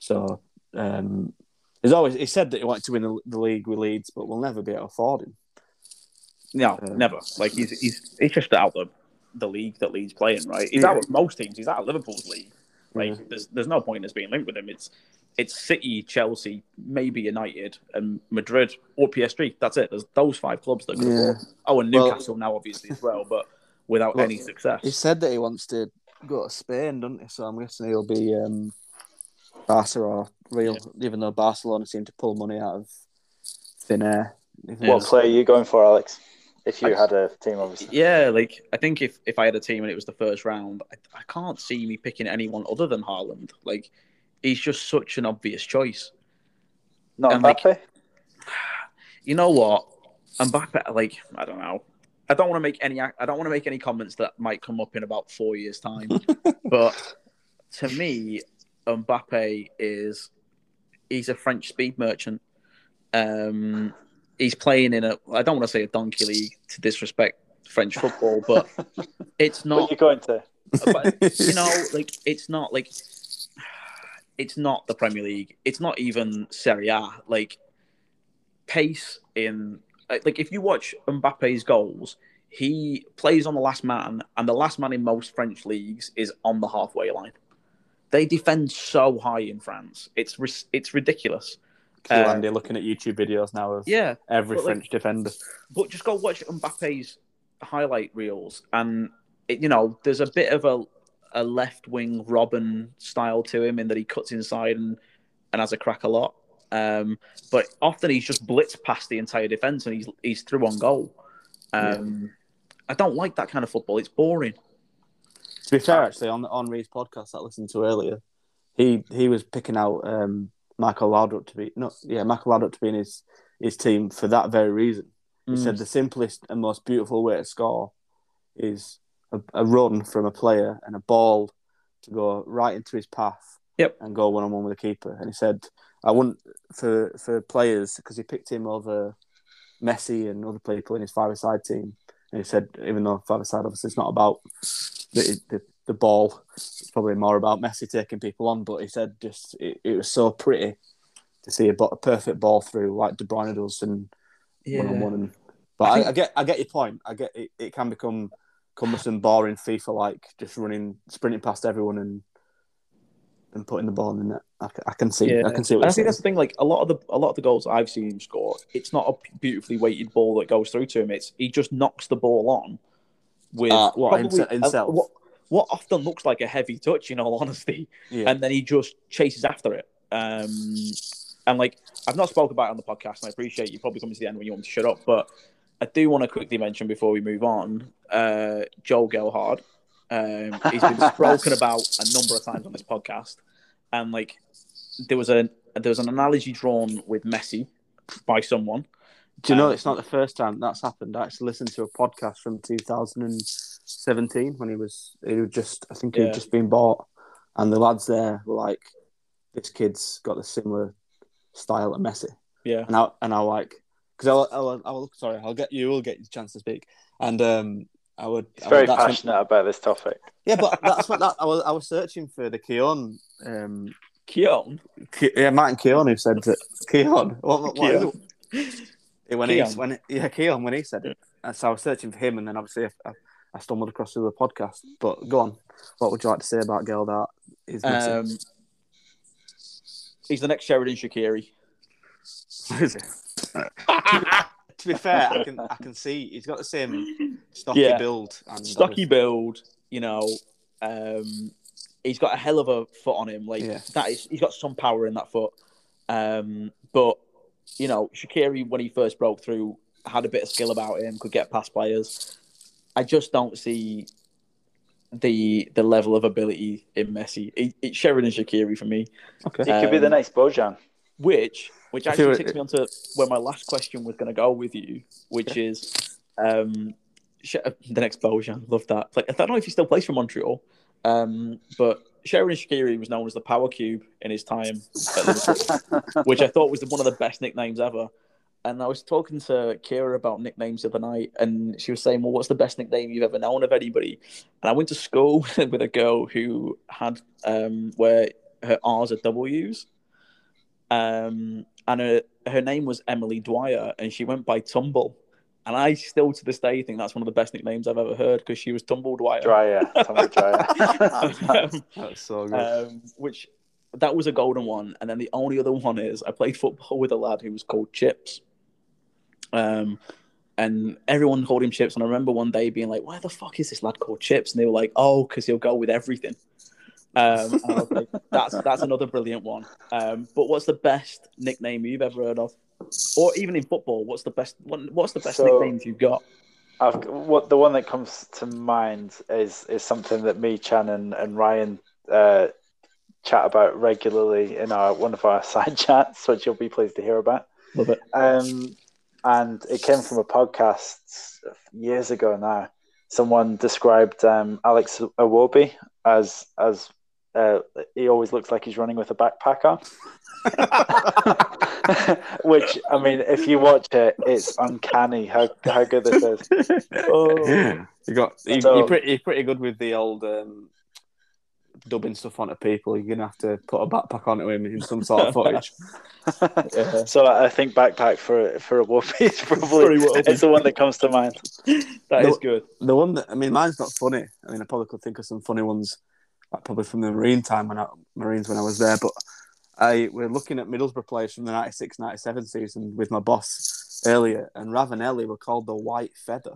So, um, there's always he said that he wanted to win the, the league with Leeds, but we'll never be able to afford him. No, um, never. Like he's he's he's just out the the league that Leeds play in, right? He's yeah. out of most teams. He's out of Liverpool's league. Like mm-hmm. there's there's no point in us being linked with him. It's it's City, Chelsea, maybe United, and Madrid or P S G. That's it. There's those five clubs that could yeah. afford. Oh, and Newcastle well, now obviously as well, but. Without well, any success. He said that he wants to go to Spain, doesn't he? So I'm guessing he'll be um, Barca or Real, yeah. even though Barcelona seem to pull money out of thin air. What play are you going for, Alex? If you I, had a team, obviously. Yeah, like, I think if, if I had a team and it was the first round, I, I can't see me picking anyone other than Haaland. Like, he's just such an obvious choice. Not and Mbappe? Like, you know what? Mbappe, like, I don't know. I don't want to make any. I don't want to make any comments that might come up in about four years' time. But to me, Mbappe is he's a French speed merchant. Um, he's playing in a. I don't want to say a donkey league to disrespect French football, but it's not. What are you going to? But, you know, like it's not like it's not the Premier League. It's not even Serie A. Like pace in. Like, if you watch Mbappe's goals, he plays on the last man, and the last man in most French leagues is on the halfway line. They defend so high in France. It's it's ridiculous. Cool, um, Andy, looking at YouTube videos now of yeah, every French like, defender. But just go watch Mbappe's highlight reels, and, it, you know, there's a bit of a, a left-wing Robin style to him in that he cuts inside and, and has a crack a lot. Um, but often he's just blitzed past the entire defence and he's he's through on goal. Um, yeah. I don't like that kind of football. It's boring. To be fair, actually, on on Reed's podcast that I listened to earlier, he he was picking out um, Michael Laudrup to be not yeah Michael Laudrup to be in his, his team for that very reason. He mm. said the simplest and most beautiful way to score is a, a run from a player and a ball to go right into his path. Yep. And go one on one with the keeper. And he said, I wouldn't for for players because he picked him over Messi and other people in his five-a-side team. And he said, even though five-a-side obviously it's not about the, the the ball. It's probably more about Messi taking people on, but he said just it, it was so pretty to see a, a perfect ball through like De Bruyne does and yeah. one-on-one. And, but I, think... I, I get I get your point. I get it, it can become cumbersome, boring FIFA, like just running, sprinting past everyone and and putting the ball in the net. I, I can see. Yeah. I can see. What and I think that's the thing. Like a lot of the a lot of the goals I've seen him score, it's not a beautifully weighted ball that goes through to him. It's he just knocks the ball on with uh, what, probably himself. A, what what often looks like a heavy touch, in all honesty, yeah. and then he just chases after it. Um, and like I've not spoke about it on the podcast, and I appreciate you probably coming to the end when you want me to shut up, but I do want to quickly mention before we move on, uh, Joel Gelhardt. Um, he's been spoken about a number of times on this podcast, and like there was a there was an analogy drawn with Messi by someone. Do you um, know it's not the first time that's happened? I actually listened to a podcast from two thousand seventeen when he was he was just I think he yeah. had just been bought, and the lads there were like, "This kid's got a similar style to Messi." Yeah, and I and I like because I I'll, I'll sorry I'll get you will get your chance to speak and. um I would. He's very I would, passionate when, about this topic. Yeah, but that's what that, I was. I was searching for the Keown. Um, Keown. Ke, yeah, Martin Keown who said it. Keown. What? what, what Keown. It? When Keown. He when it, yeah Keown when he said it. And so I was searching for him, and then obviously I, I stumbled across the other podcast. But go on. What would you like to say about Gelhardt? His um, he's the next Sheridan Shaqiri. Is it? To be fair, I can I can see he's got the same stocky yeah. build. And stocky build, you know. Um, he's got a hell of a foot on him. Like yeah. that is, he's got some power in that foot. Um, but you know, Shaqiri when he first broke through had a bit of skill about him, could get past players. I just don't see the the level of ability in Messi. It, it's Sheridan Shaqiri for me. Okay, he um, could be the next Bojan. Which, which actually takes me on to where my last question was going to go with you, which yeah. is um, the next Bojan. Love that. Like, I don't know if he still plays for Montreal, um, but Sheridan Shaqiri was known as the Power Cube in his time, at Liverpool, which I thought was one of the best nicknames ever. And I was talking to Kira about nicknames the other night, and she was saying, well, what's the best nickname you've ever known of anybody? And I went to school with a girl who had um, where her R's are W's. Um, and her, her name was Emily Dwyer, and she went by Tumble. And I still, to this day, think that's one of the best nicknames I've ever heard because she was Tumble Dwyer. Dryer, Tumble Dryer. um, that's so good. Um, which, that was a golden one. And then the only other one is, I played football with a lad who was called Chips. Um, and everyone called him Chips. And I remember one day being like, why the fuck is this lad called Chips? And they were like, oh, because he'll go with everything. um, like, that's that's another brilliant one. Um, but what's the best nickname you've ever heard of, or even in football? What's the best? What, what's the best so, nicknames you've got? I've, what the one that comes to mind is is something that me, Chan, and, and Ryan uh, chat about regularly in our one of our side chats, which you'll be pleased to hear about. Love it. Um, and it came from a podcast years ago now. Someone described um, Alex Iwobi as as. Uh, he always looks like he's running with a backpack on. Which, I mean, if you watch it, it's uncanny how, how good this is. Oh. You got you, so, you're pretty you're pretty good with the old um, dubbing stuff onto people. You're gonna have to put a backpack onto him in some sort of footage. Yeah. So I think backpack for for a Wolfie is probably it's the one that comes to mind. That the, is good. The one that I mean, mine's not funny. I mean, I probably could think of some funny ones. Probably from the Marine time when I, Marines when I was there, but I we're looking at Middlesbrough players from the ninety-six ninety-seven season with my boss earlier, and Ravanelli were called the White Feather.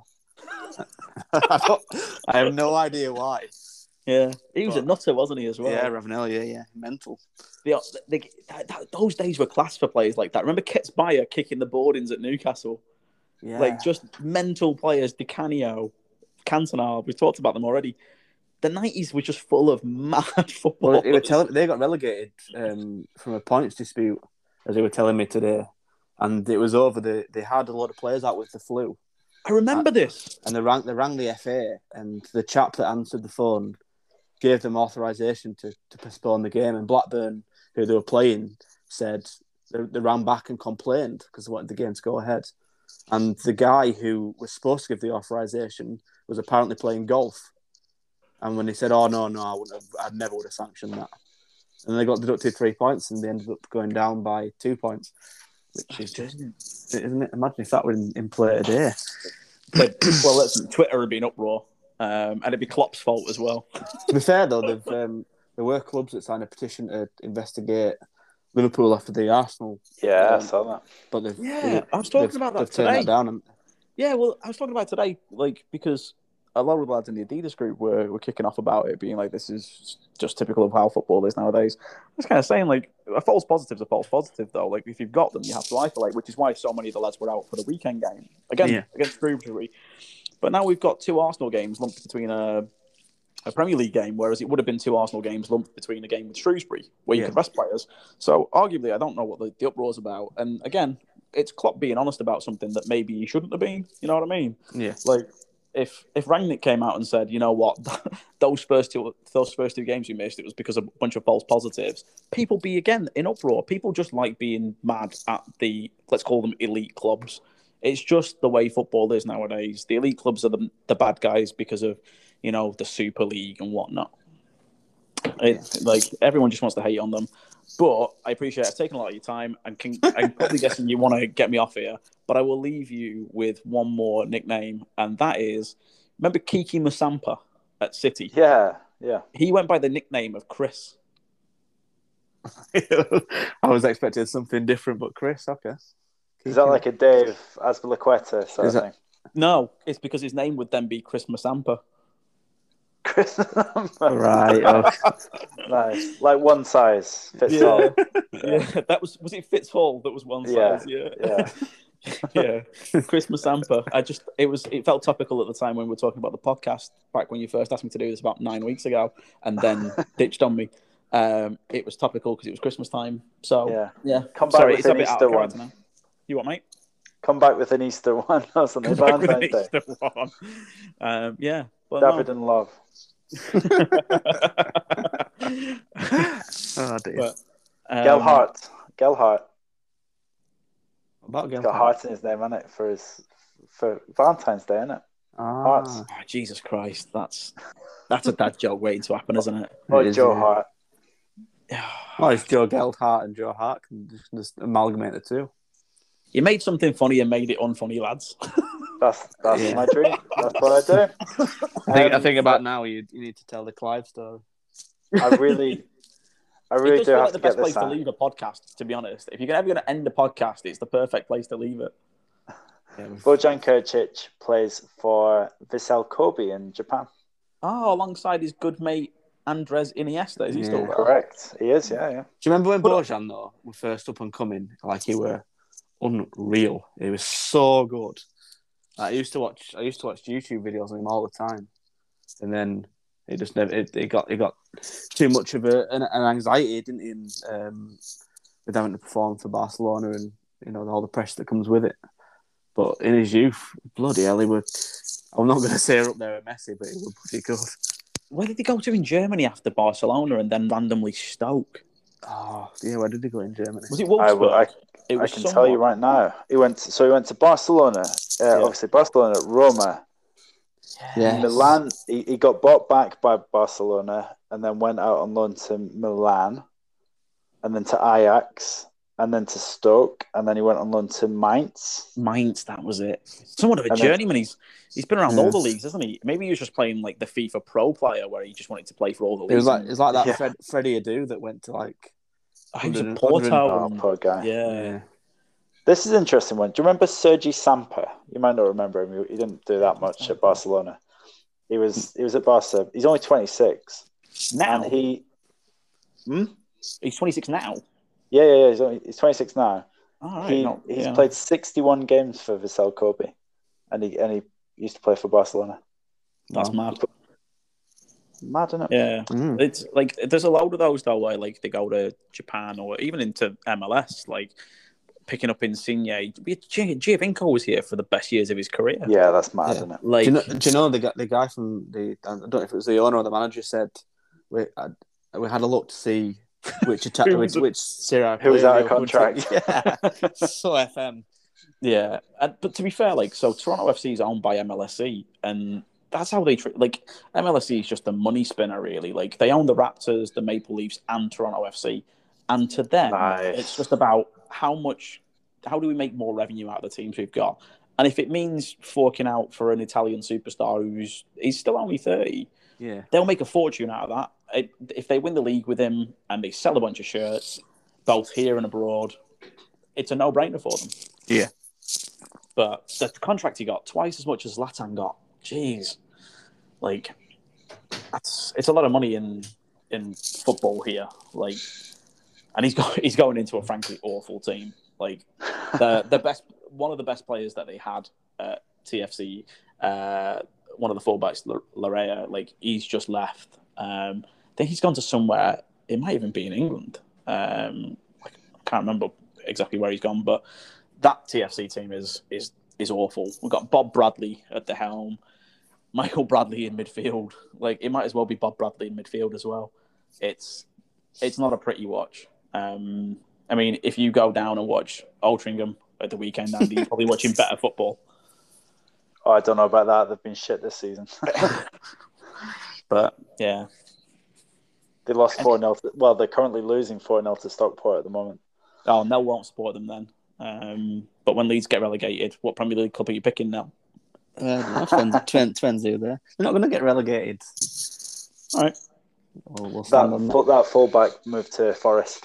I, don't, I have no idea why. Yeah, he was but, a nutter, wasn't he? As well. Yeah, Ravanelli. Yeah, yeah, mental. They, they, that, those days were class for players like that. Remember Ketsbaya kicking the boardings at Newcastle? Yeah, like just mental players. Di Canio, Cantona. We've talked about them already. The nineties were just full of mad football. Well, they, were telling, they got relegated um, from a points dispute, as they were telling me today, and it was over. They they had a lot of players out with the flu. I remember and, this. And they rang they rang the F A, and the chap that answered the phone gave them authorisation to, to postpone the game. And Blackburn, who they were playing, said they, they ran back and complained because they wanted the game to go ahead. And the guy who was supposed to give the authorisation was apparently playing golf. And when they said, "Oh no, no, I wouldn't have, I never would have sanctioned that," and they got deducted three points, and they ended up going down by two points, which is just, isn't it? Imagine if that were in, in play today. But, well, listen, Twitter would be an uproar, um, and it'd be Klopp's fault as well. To be fair, though, they've, um, there were clubs that signed a petition to investigate Liverpool after the Arsenal. Yeah, um, I saw that. But they've, yeah, they've, I was talking about that today. That down and... Yeah, well, I was talking about today, like because a lot of the lads in the Adidas group were, were kicking off about it, being like, this is just typical of how football is nowadays. I was kind of saying, like, a false positive's a false positive, though. Like, if you've got them, you have to isolate, which is why so many of the lads were out for the weekend game against, yeah. against Shrewsbury. But now we've got two Arsenal games lumped between a, a Premier League game, whereas it would have been two Arsenal games lumped between a game with Shrewsbury, where you yeah. could rest players. So, arguably, I don't know what the, the uproar's about. And, again, it's Klopp being honest about something that maybe he shouldn't have been. You know what I mean? Yeah. Like... If if Rangnick came out and said, you know what, those first two those first two games you missed, it was because of a bunch of false positives, people be, again, in uproar. People just like being mad at the, let's call them elite clubs. It's just the way football is nowadays. The elite clubs are the, the bad guys because of, you know, the Super League and whatnot. It, like, everyone just wants to hate on them. But I appreciate it. I've taken a lot of your time, and can, I'm probably guessing you want to get me off here. But I will leave you with one more nickname, and that is, remember Kiki Masampa at City? Yeah, yeah. He went by the nickname of Chris. I was expecting something different, but Chris, okay. Kiki. Is that like a Dave Azpilicueta sort of thing? No, it's because his name would then be Chris Masampa. Chris Masampa. Right. Okay. Nice. Like one size fits yeah. all. Yeah. yeah, that was was it fits all that was one size. Yeah, yeah, yeah. yeah. Chris Masampa. I just it was it felt topical at the time when we were talking about the podcast back when you first asked me to do this about nine weeks ago, and then ditched on me. Um, it was topical because it was Christmas time. So yeah, yeah. Come back Sorry, with an Easter one. You what, mate? Come back with an Easter one or something. Come back with an Easter one. Um, yeah. Well, David no. and Love. oh dear. But, um, Gelhart. Gelhart. About Gelhart. He's got heart in his name, hasn't it? For his for Valentine's Day, isn't it? Ah. Hearts. Oh, Jesus Christ, that's that's a dad joke waiting to happen, isn't it? Or it is, Joe yeah. Hart. Oh, it's Joe Gelhart and Joe Hart can just, just amalgamate the two. You made something funny and made it unfunny, lads. That's that's yeah. my dream. That's what I do. I think, um, I think about now you you need to tell the Clive story. I really, I really it does do feel have like to the best place out. to leave a podcast. To be honest, if you're ever going to end a podcast, it's the perfect place to leave it. Yeah. Bojan Kircic plays for Vissel Kobe in Japan. Oh, alongside his good mate Andres Iniesta. Is he yeah. still there? Correct? He is. Yeah, yeah. Do you remember when but, Bojan though was first up and coming? Like he were unreal. He was so good. I used to watch. I used to watch YouTube videos of him all the time, and then it just never. It, it got. It got too much of a, an, an anxiety, didn't he? And, um, with having to perform for Barcelona, and you know all the pressure that comes with it. But in his youth, bloody hell, he would. I'm not going to say up there at Messi, but he was pretty good. Where did he go to in Germany after Barcelona, and then randomly Stoke? Oh yeah, where did he go in Germany? Was it Wolfsburg? I, I... It I can somewhat... tell you right now. He went. To, so he went to Barcelona. Uh, yeah. Obviously, Barcelona, Roma, yes. Milan. He, he got bought back by Barcelona, and then went out on loan to Milan, and then to Ajax, and then to Stoke, and then he went on loan to Mainz. Mainz, that was it. Somewhat of a and journeyman. Then... He's he's been around yeah. all the leagues, hasn't he? Maybe he was just playing like the FIFA Pro player, where he just wanted to play for all the leagues. It was like it's like that yeah. Fred, Freddie Adu that went to like. He was a Porto. Oh, poor guy. Yeah. yeah. This is an interesting one. Do you remember Sergi Samper? You might not remember him. He didn't do that much at Barcelona. He was he was at Barca. He's only twenty-six. Now? And he... Hmm? He's twenty-six now? Yeah, yeah, yeah. He's, only, he's twenty-six now. All right. He, not, he's yeah. played sixty-one games for Vissel Kobe. And he, and he used to play for Barcelona. That's wow. mad. Mad, isn't it? Yeah, mm. it's like there's a load of those though where like they go to Japan or even into M L S, like picking up Insigne. Giovinco was here for the best years of his career. Yeah, that's mad, yeah. isn't it? Like, do you know, do you know the, the guy from the I don't know if it was the owner or the manager said we I, we had a look to see which attack which, which Serie A who was out of contract. Yeah, so F M. Yeah, and, but to be fair, like so Toronto F C is owned by M L S E and. that's how they treat, like, M L S E is just a money spinner, really. Like, they own the Raptors, the Maple Leafs, and Toronto F C. And to them, nice. It's just about how much, how do we make more revenue out of the teams we've got? And if it means forking out for an Italian superstar who's he's still only thirty, yeah, they'll make a fortune out of that. It, if they win the league with him and they sell a bunch of shirts, both here and abroad, it's a no-brainer for them. Yeah. But the contract he got, twice as much as Zlatan got. Jeez. Like, that's, it's a lot of money in in football here. Like, and he's got, he's going into a frankly awful team. Like, the the best, one of the best players that they had at T F C, uh, one of the fullbacks, Larea, like, he's just left. Um, I think he's gone to somewhere. It might even be in England. Um, I can't remember exactly where he's gone, but that T F C team is is is awful. We've got Bob Bradley at the helm, Michael Bradley in midfield. Like, it might as well be Bob Bradley in midfield as well. It's it's not a pretty watch. Um, I mean, if you go down and watch Altrincham at the weekend, Andy, you're probably watching better football. Oh, I don't know about that. They've been shit this season. But, yeah. They lost four nil. Well, they're currently losing four nil to Stockport at the moment. Oh, Nell won't support them then. Um, but when Leeds get relegated, what Premier League club are you picking now? Uh, Twenty twin, there. They're not going to get relegated. All right. We'll, we'll that, that. that fullback moved to Forest.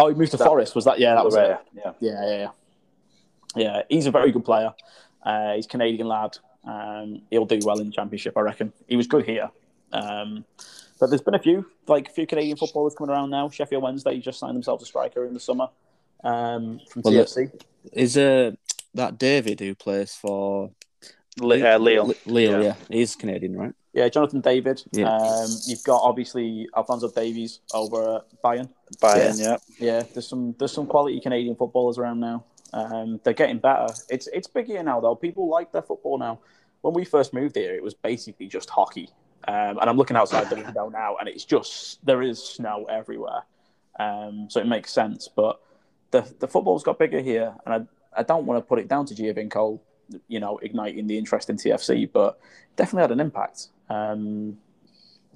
Oh, he moved to that, Forest. Was that? Yeah, that was it. Yeah. yeah, yeah, yeah. Yeah, he's a very good player. Uh, he's a Canadian lad. Um, he'll do well in the Championship, I reckon. He was good here. Um, but there's been a few, like a few Canadian footballers coming around now. Sheffield Wednesday just signed themselves a striker in the summer. Um, from well, T F C. Is uh, that David who plays for Le- uh, Lille? Le- Lille, yeah. yeah. He's Canadian, right? Yeah, Jonathan David. Yeah. Um, you've got, obviously, Alphonso Davies over at Bayern. Bayern, yeah. yeah. Yeah, there's some there's some quality Canadian footballers around now. Um, they're getting better. It's, it's big here now, though. People like their football now. When we first moved here, it was basically just hockey. Um, and I'm looking outside the window now, and it's just, there is snow everywhere. Um, so it makes sense, but The the football's got bigger here, and I, I don't want to put it down to Giovinco, you know, igniting the interest in T F C, but definitely had an impact. Um,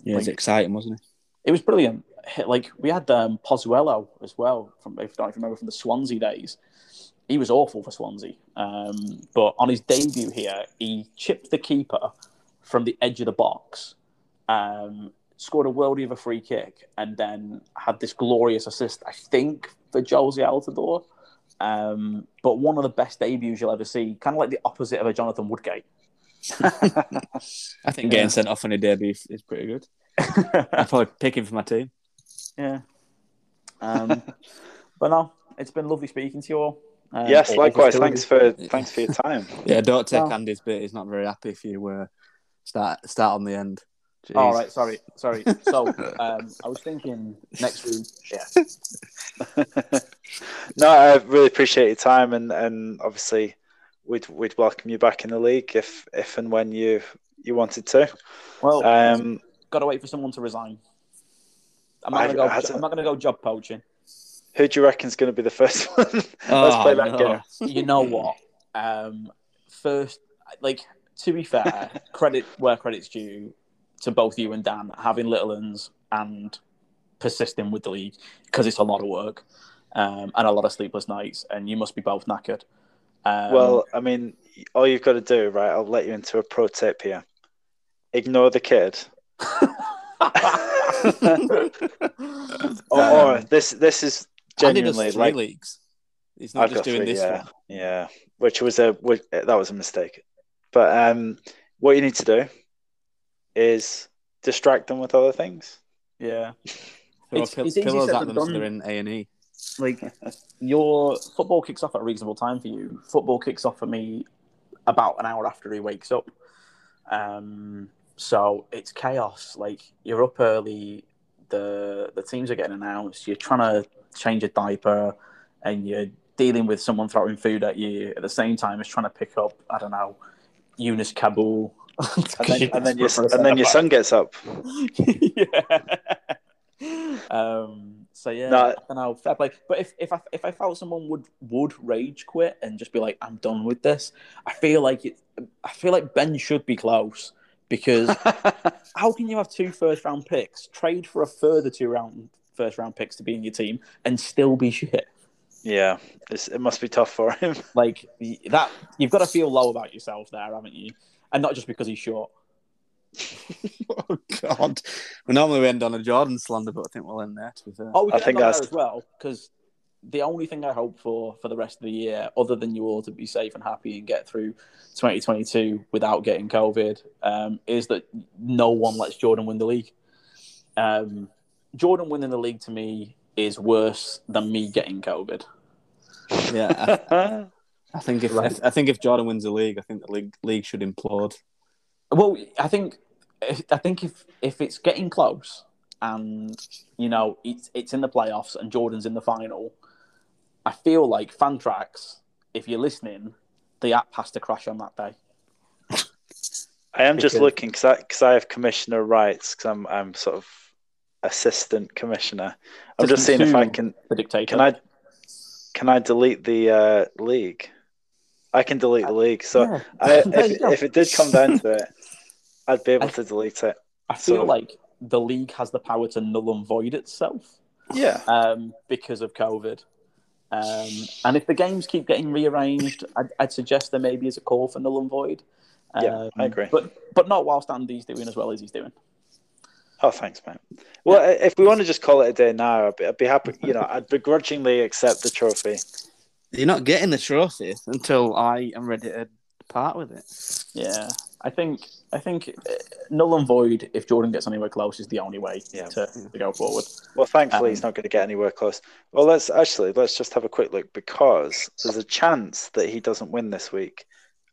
yeah, it was like, exciting, wasn't it? It was brilliant. Like, we had um, Pozuelo as well, from, if I don't remember, from the Swansea days. He was awful for Swansea, um, but on his debut here, he chipped the keeper from the edge of the box, um, scored a worldie of a free kick, and then had this glorious assist, I think, for Jose Altidore, um, but one of the best debuts you'll ever see, kind of like the opposite of a Jonathan Woodgate. I think yeah. getting sent off on a debut is pretty good. I'd probably pick him for my team. Yeah. Um, but no, it's been lovely speaking to you all. Um, yes, likewise. Thanks for thanks for your time. Yeah, don't take no. Andy's bit. He's not very happy if you uh, start start on the end. Jeez. All right, sorry, sorry. So um, I was thinking next week. Yeah. No, I really appreciate your time, and, and obviously we'd we'd welcome you back in the league if if and when you you wanted to. Well, um, got to wait for someone to resign. I'm not going go, to I'm not gonna go job poaching. Who do you reckon's going to be the first one? Let's oh, play that no. game. You know what? Um, first, like to be fair, credit where credit's due to both you and Dan, having little uns and persisting with the league, because it's a lot of work um, and a lot of sleepless nights, and you must be both knackered. Um, well, I mean, all you've got to do, right, I'll let you into a pro tip here. Ignore the kid. or, or this this is genuinely like... leagues. He's not I've just doing three, this yeah, one. Yeah, which was a... Which, that was a mistake. But um, what you need to do is distract them with other things. Yeah. It's, pill- it's easy pillows at them so they're in A and E. Like, your football kicks off at a reasonable time for you. Football kicks off for me about an hour after he wakes up. Um, so it's chaos. Like, you're up early, the the teams are getting announced, you're trying to change a diaper, and you're dealing with someone throwing food at you at the same time as trying to pick up, I don't know, Yunus Kabul. and then, and then, your, and then your son gets up. yeah. Um, So yeah, no. I don't know, fair play. But if if I if I felt someone would would rage quit and just be like, I'm done with this, I feel like it. I feel like Ben should be close, because how can you have two first round picks, trade for a further two round first round picks to be in your team, and still be shit? Yeah, it's, it must be tough for him. Like that, you've got to feel low about yourself there, haven't you? And not just because he's short. Oh God! Well, normally we end on a Jordan slander, but I think we'll end there. To be fair. Oh, we I think that's there as well, because the only thing I hope for for the rest of the year, other than you all to be safe and happy and get through twenty twenty-two without getting COVID, um, is that no one lets Jordan win the league. Um, Jordan winning the league to me is worse than me getting COVID. Yeah, I, I think if right. I, I think if Jordan wins the league, I think the league league should implode. Well, I think I think if, if it's getting close and, you know, it's it's in the playoffs and Jordan's in the final, I feel like Fantrax, if you're listening, the app has to crash on that day. I am because... just looking, because I, cause I have commissioner rights, because I'm, I'm sort of assistant commissioner. I'm just, just seeing if I can... The dictator. Can I, can I delete the uh, league? I can delete the league. So yeah. I, if, if it did come down to it, I'd be able I, to delete it. I feel so. like the league has the power to null and void itself. Yeah. Um, because of COVID. Um, and if the games keep getting rearranged, I'd, I'd suggest there maybe is a call for null and void. Um, yeah, I agree. But but not whilst Andy's doing as well as he's doing. Oh, thanks, mate. Well, yeah. If we want to just call it a day now, I'd be, I'd be happy. You know, I'd begrudgingly accept the trophy. You're not getting the trophy until I am ready to part with it. Yeah, I think I think null and void, if Jordan gets anywhere close, is the only way yeah. to, to go forward. Well, thankfully, um, he's not going to get anywhere close. Well, let's actually let's just have a quick look, because there's a chance that he doesn't win this week,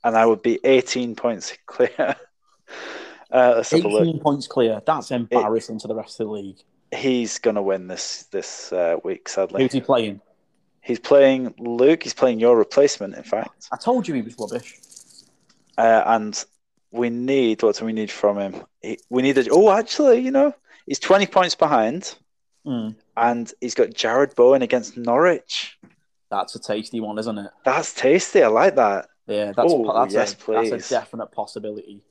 and I would be eighteen points clear. uh, let's have a look. eighteen points clear. That's embarrassing it, to the rest of the league. He's going to win this this uh, week, sadly. Who's he playing? He's playing Luke. He's playing your replacement, in fact. I told you he was rubbish. Uh, and we need... What do we need from him? He, we need... A, oh, actually, you know, he's twenty points behind. Mm. And he's got Jared Bowen against Norwich. That's a tasty one, isn't it? That's tasty. I like that. Yeah, that's, oh, that's, yes, a, that's a definite possibility.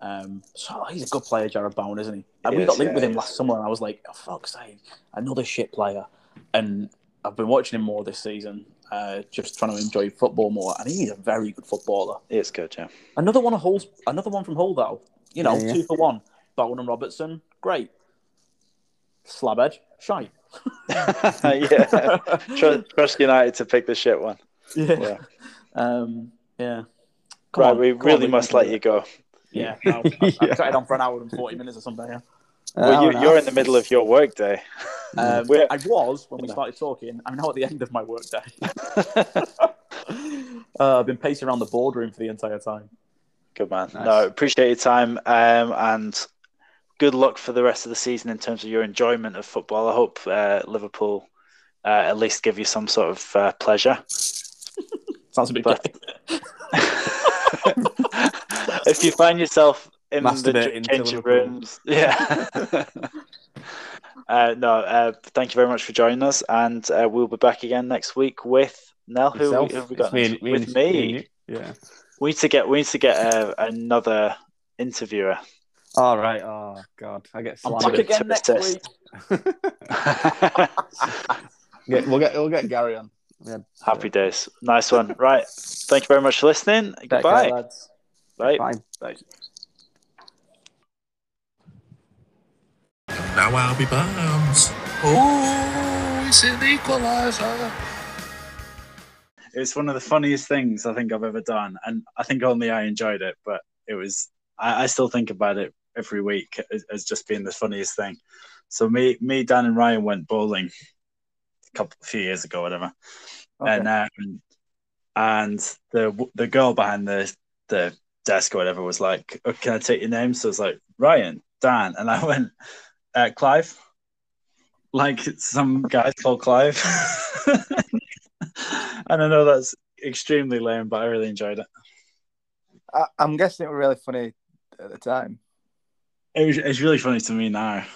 Um, so he's a good player, Jared Bowen, isn't he? And he we is, got linked yeah, with him last summer, and I was like, oh, fuck's sake, another shit player. And... I've been watching him more this season, uh, just trying to enjoy football more. And he's a very good footballer. It's good, yeah. Another one of Hull's, another one from Hull, though. You know, yeah, yeah. two for one. Bowen and Robertson, great. Slabhead, shite. yeah. Trust, trust United to pick the shit one. Yeah. Yeah. Um, yeah. Right, on, we really on, must let you go. Yeah. No, I've, yeah. I've tried on for an hour and forty minutes or something, yeah. Well, you, you're in the middle of your work day. Um, I was when we started talking. I'm now at the end of my work day. uh, I've been pacing around the boardroom for the entire time. Good man. Nice. No, appreciate your time, um, and good luck for the rest of the season in terms of your enjoyment of football. I hope uh, Liverpool uh, at least give you some sort of uh, pleasure. Sounds a bit but... If you find yourself... In the change of rooms. Yeah. uh, no, uh, thank you very much for joining us. And uh, we'll be back again next week with Nell. Who Yourself? Have we got? Me, me with me. me. Yeah. We need to get, we need to get uh, another interviewer. All right. Oh, God. I get I'm back again next week. yeah, we'll, get, we'll get Gary on. Yeah. Happy days. Nice one. Right. Thank you very much for listening. Back Goodbye. Guy, lads. Bye. Bye. Bye. Now I'll be bounds. Oh, it's an equaliser. It was one of the funniest things I think I've ever done. And I think only I enjoyed it, but it was, I, I still think about it every week as, as just being the funniest thing. So me, me, Dan and Ryan went bowling a couple, a few years ago, whatever. Okay. And um, and the the girl behind the, the desk or whatever was like, oh, can I take your name? So it's like, Ryan, Dan. And I went... Uh, Clive, like some guy's called Clive. And I know that's extremely lame, but I really enjoyed it. I, I'm guessing it was really funny at the time. It was, it's really funny to me now.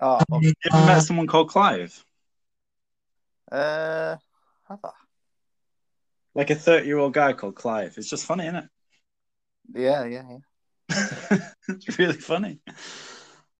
Oh, okay. You ever met someone called Clive? Uh, have I? Like a thirty-year-old guy called Clive. It's just funny, isn't it? Yeah, yeah, yeah. It's really funny.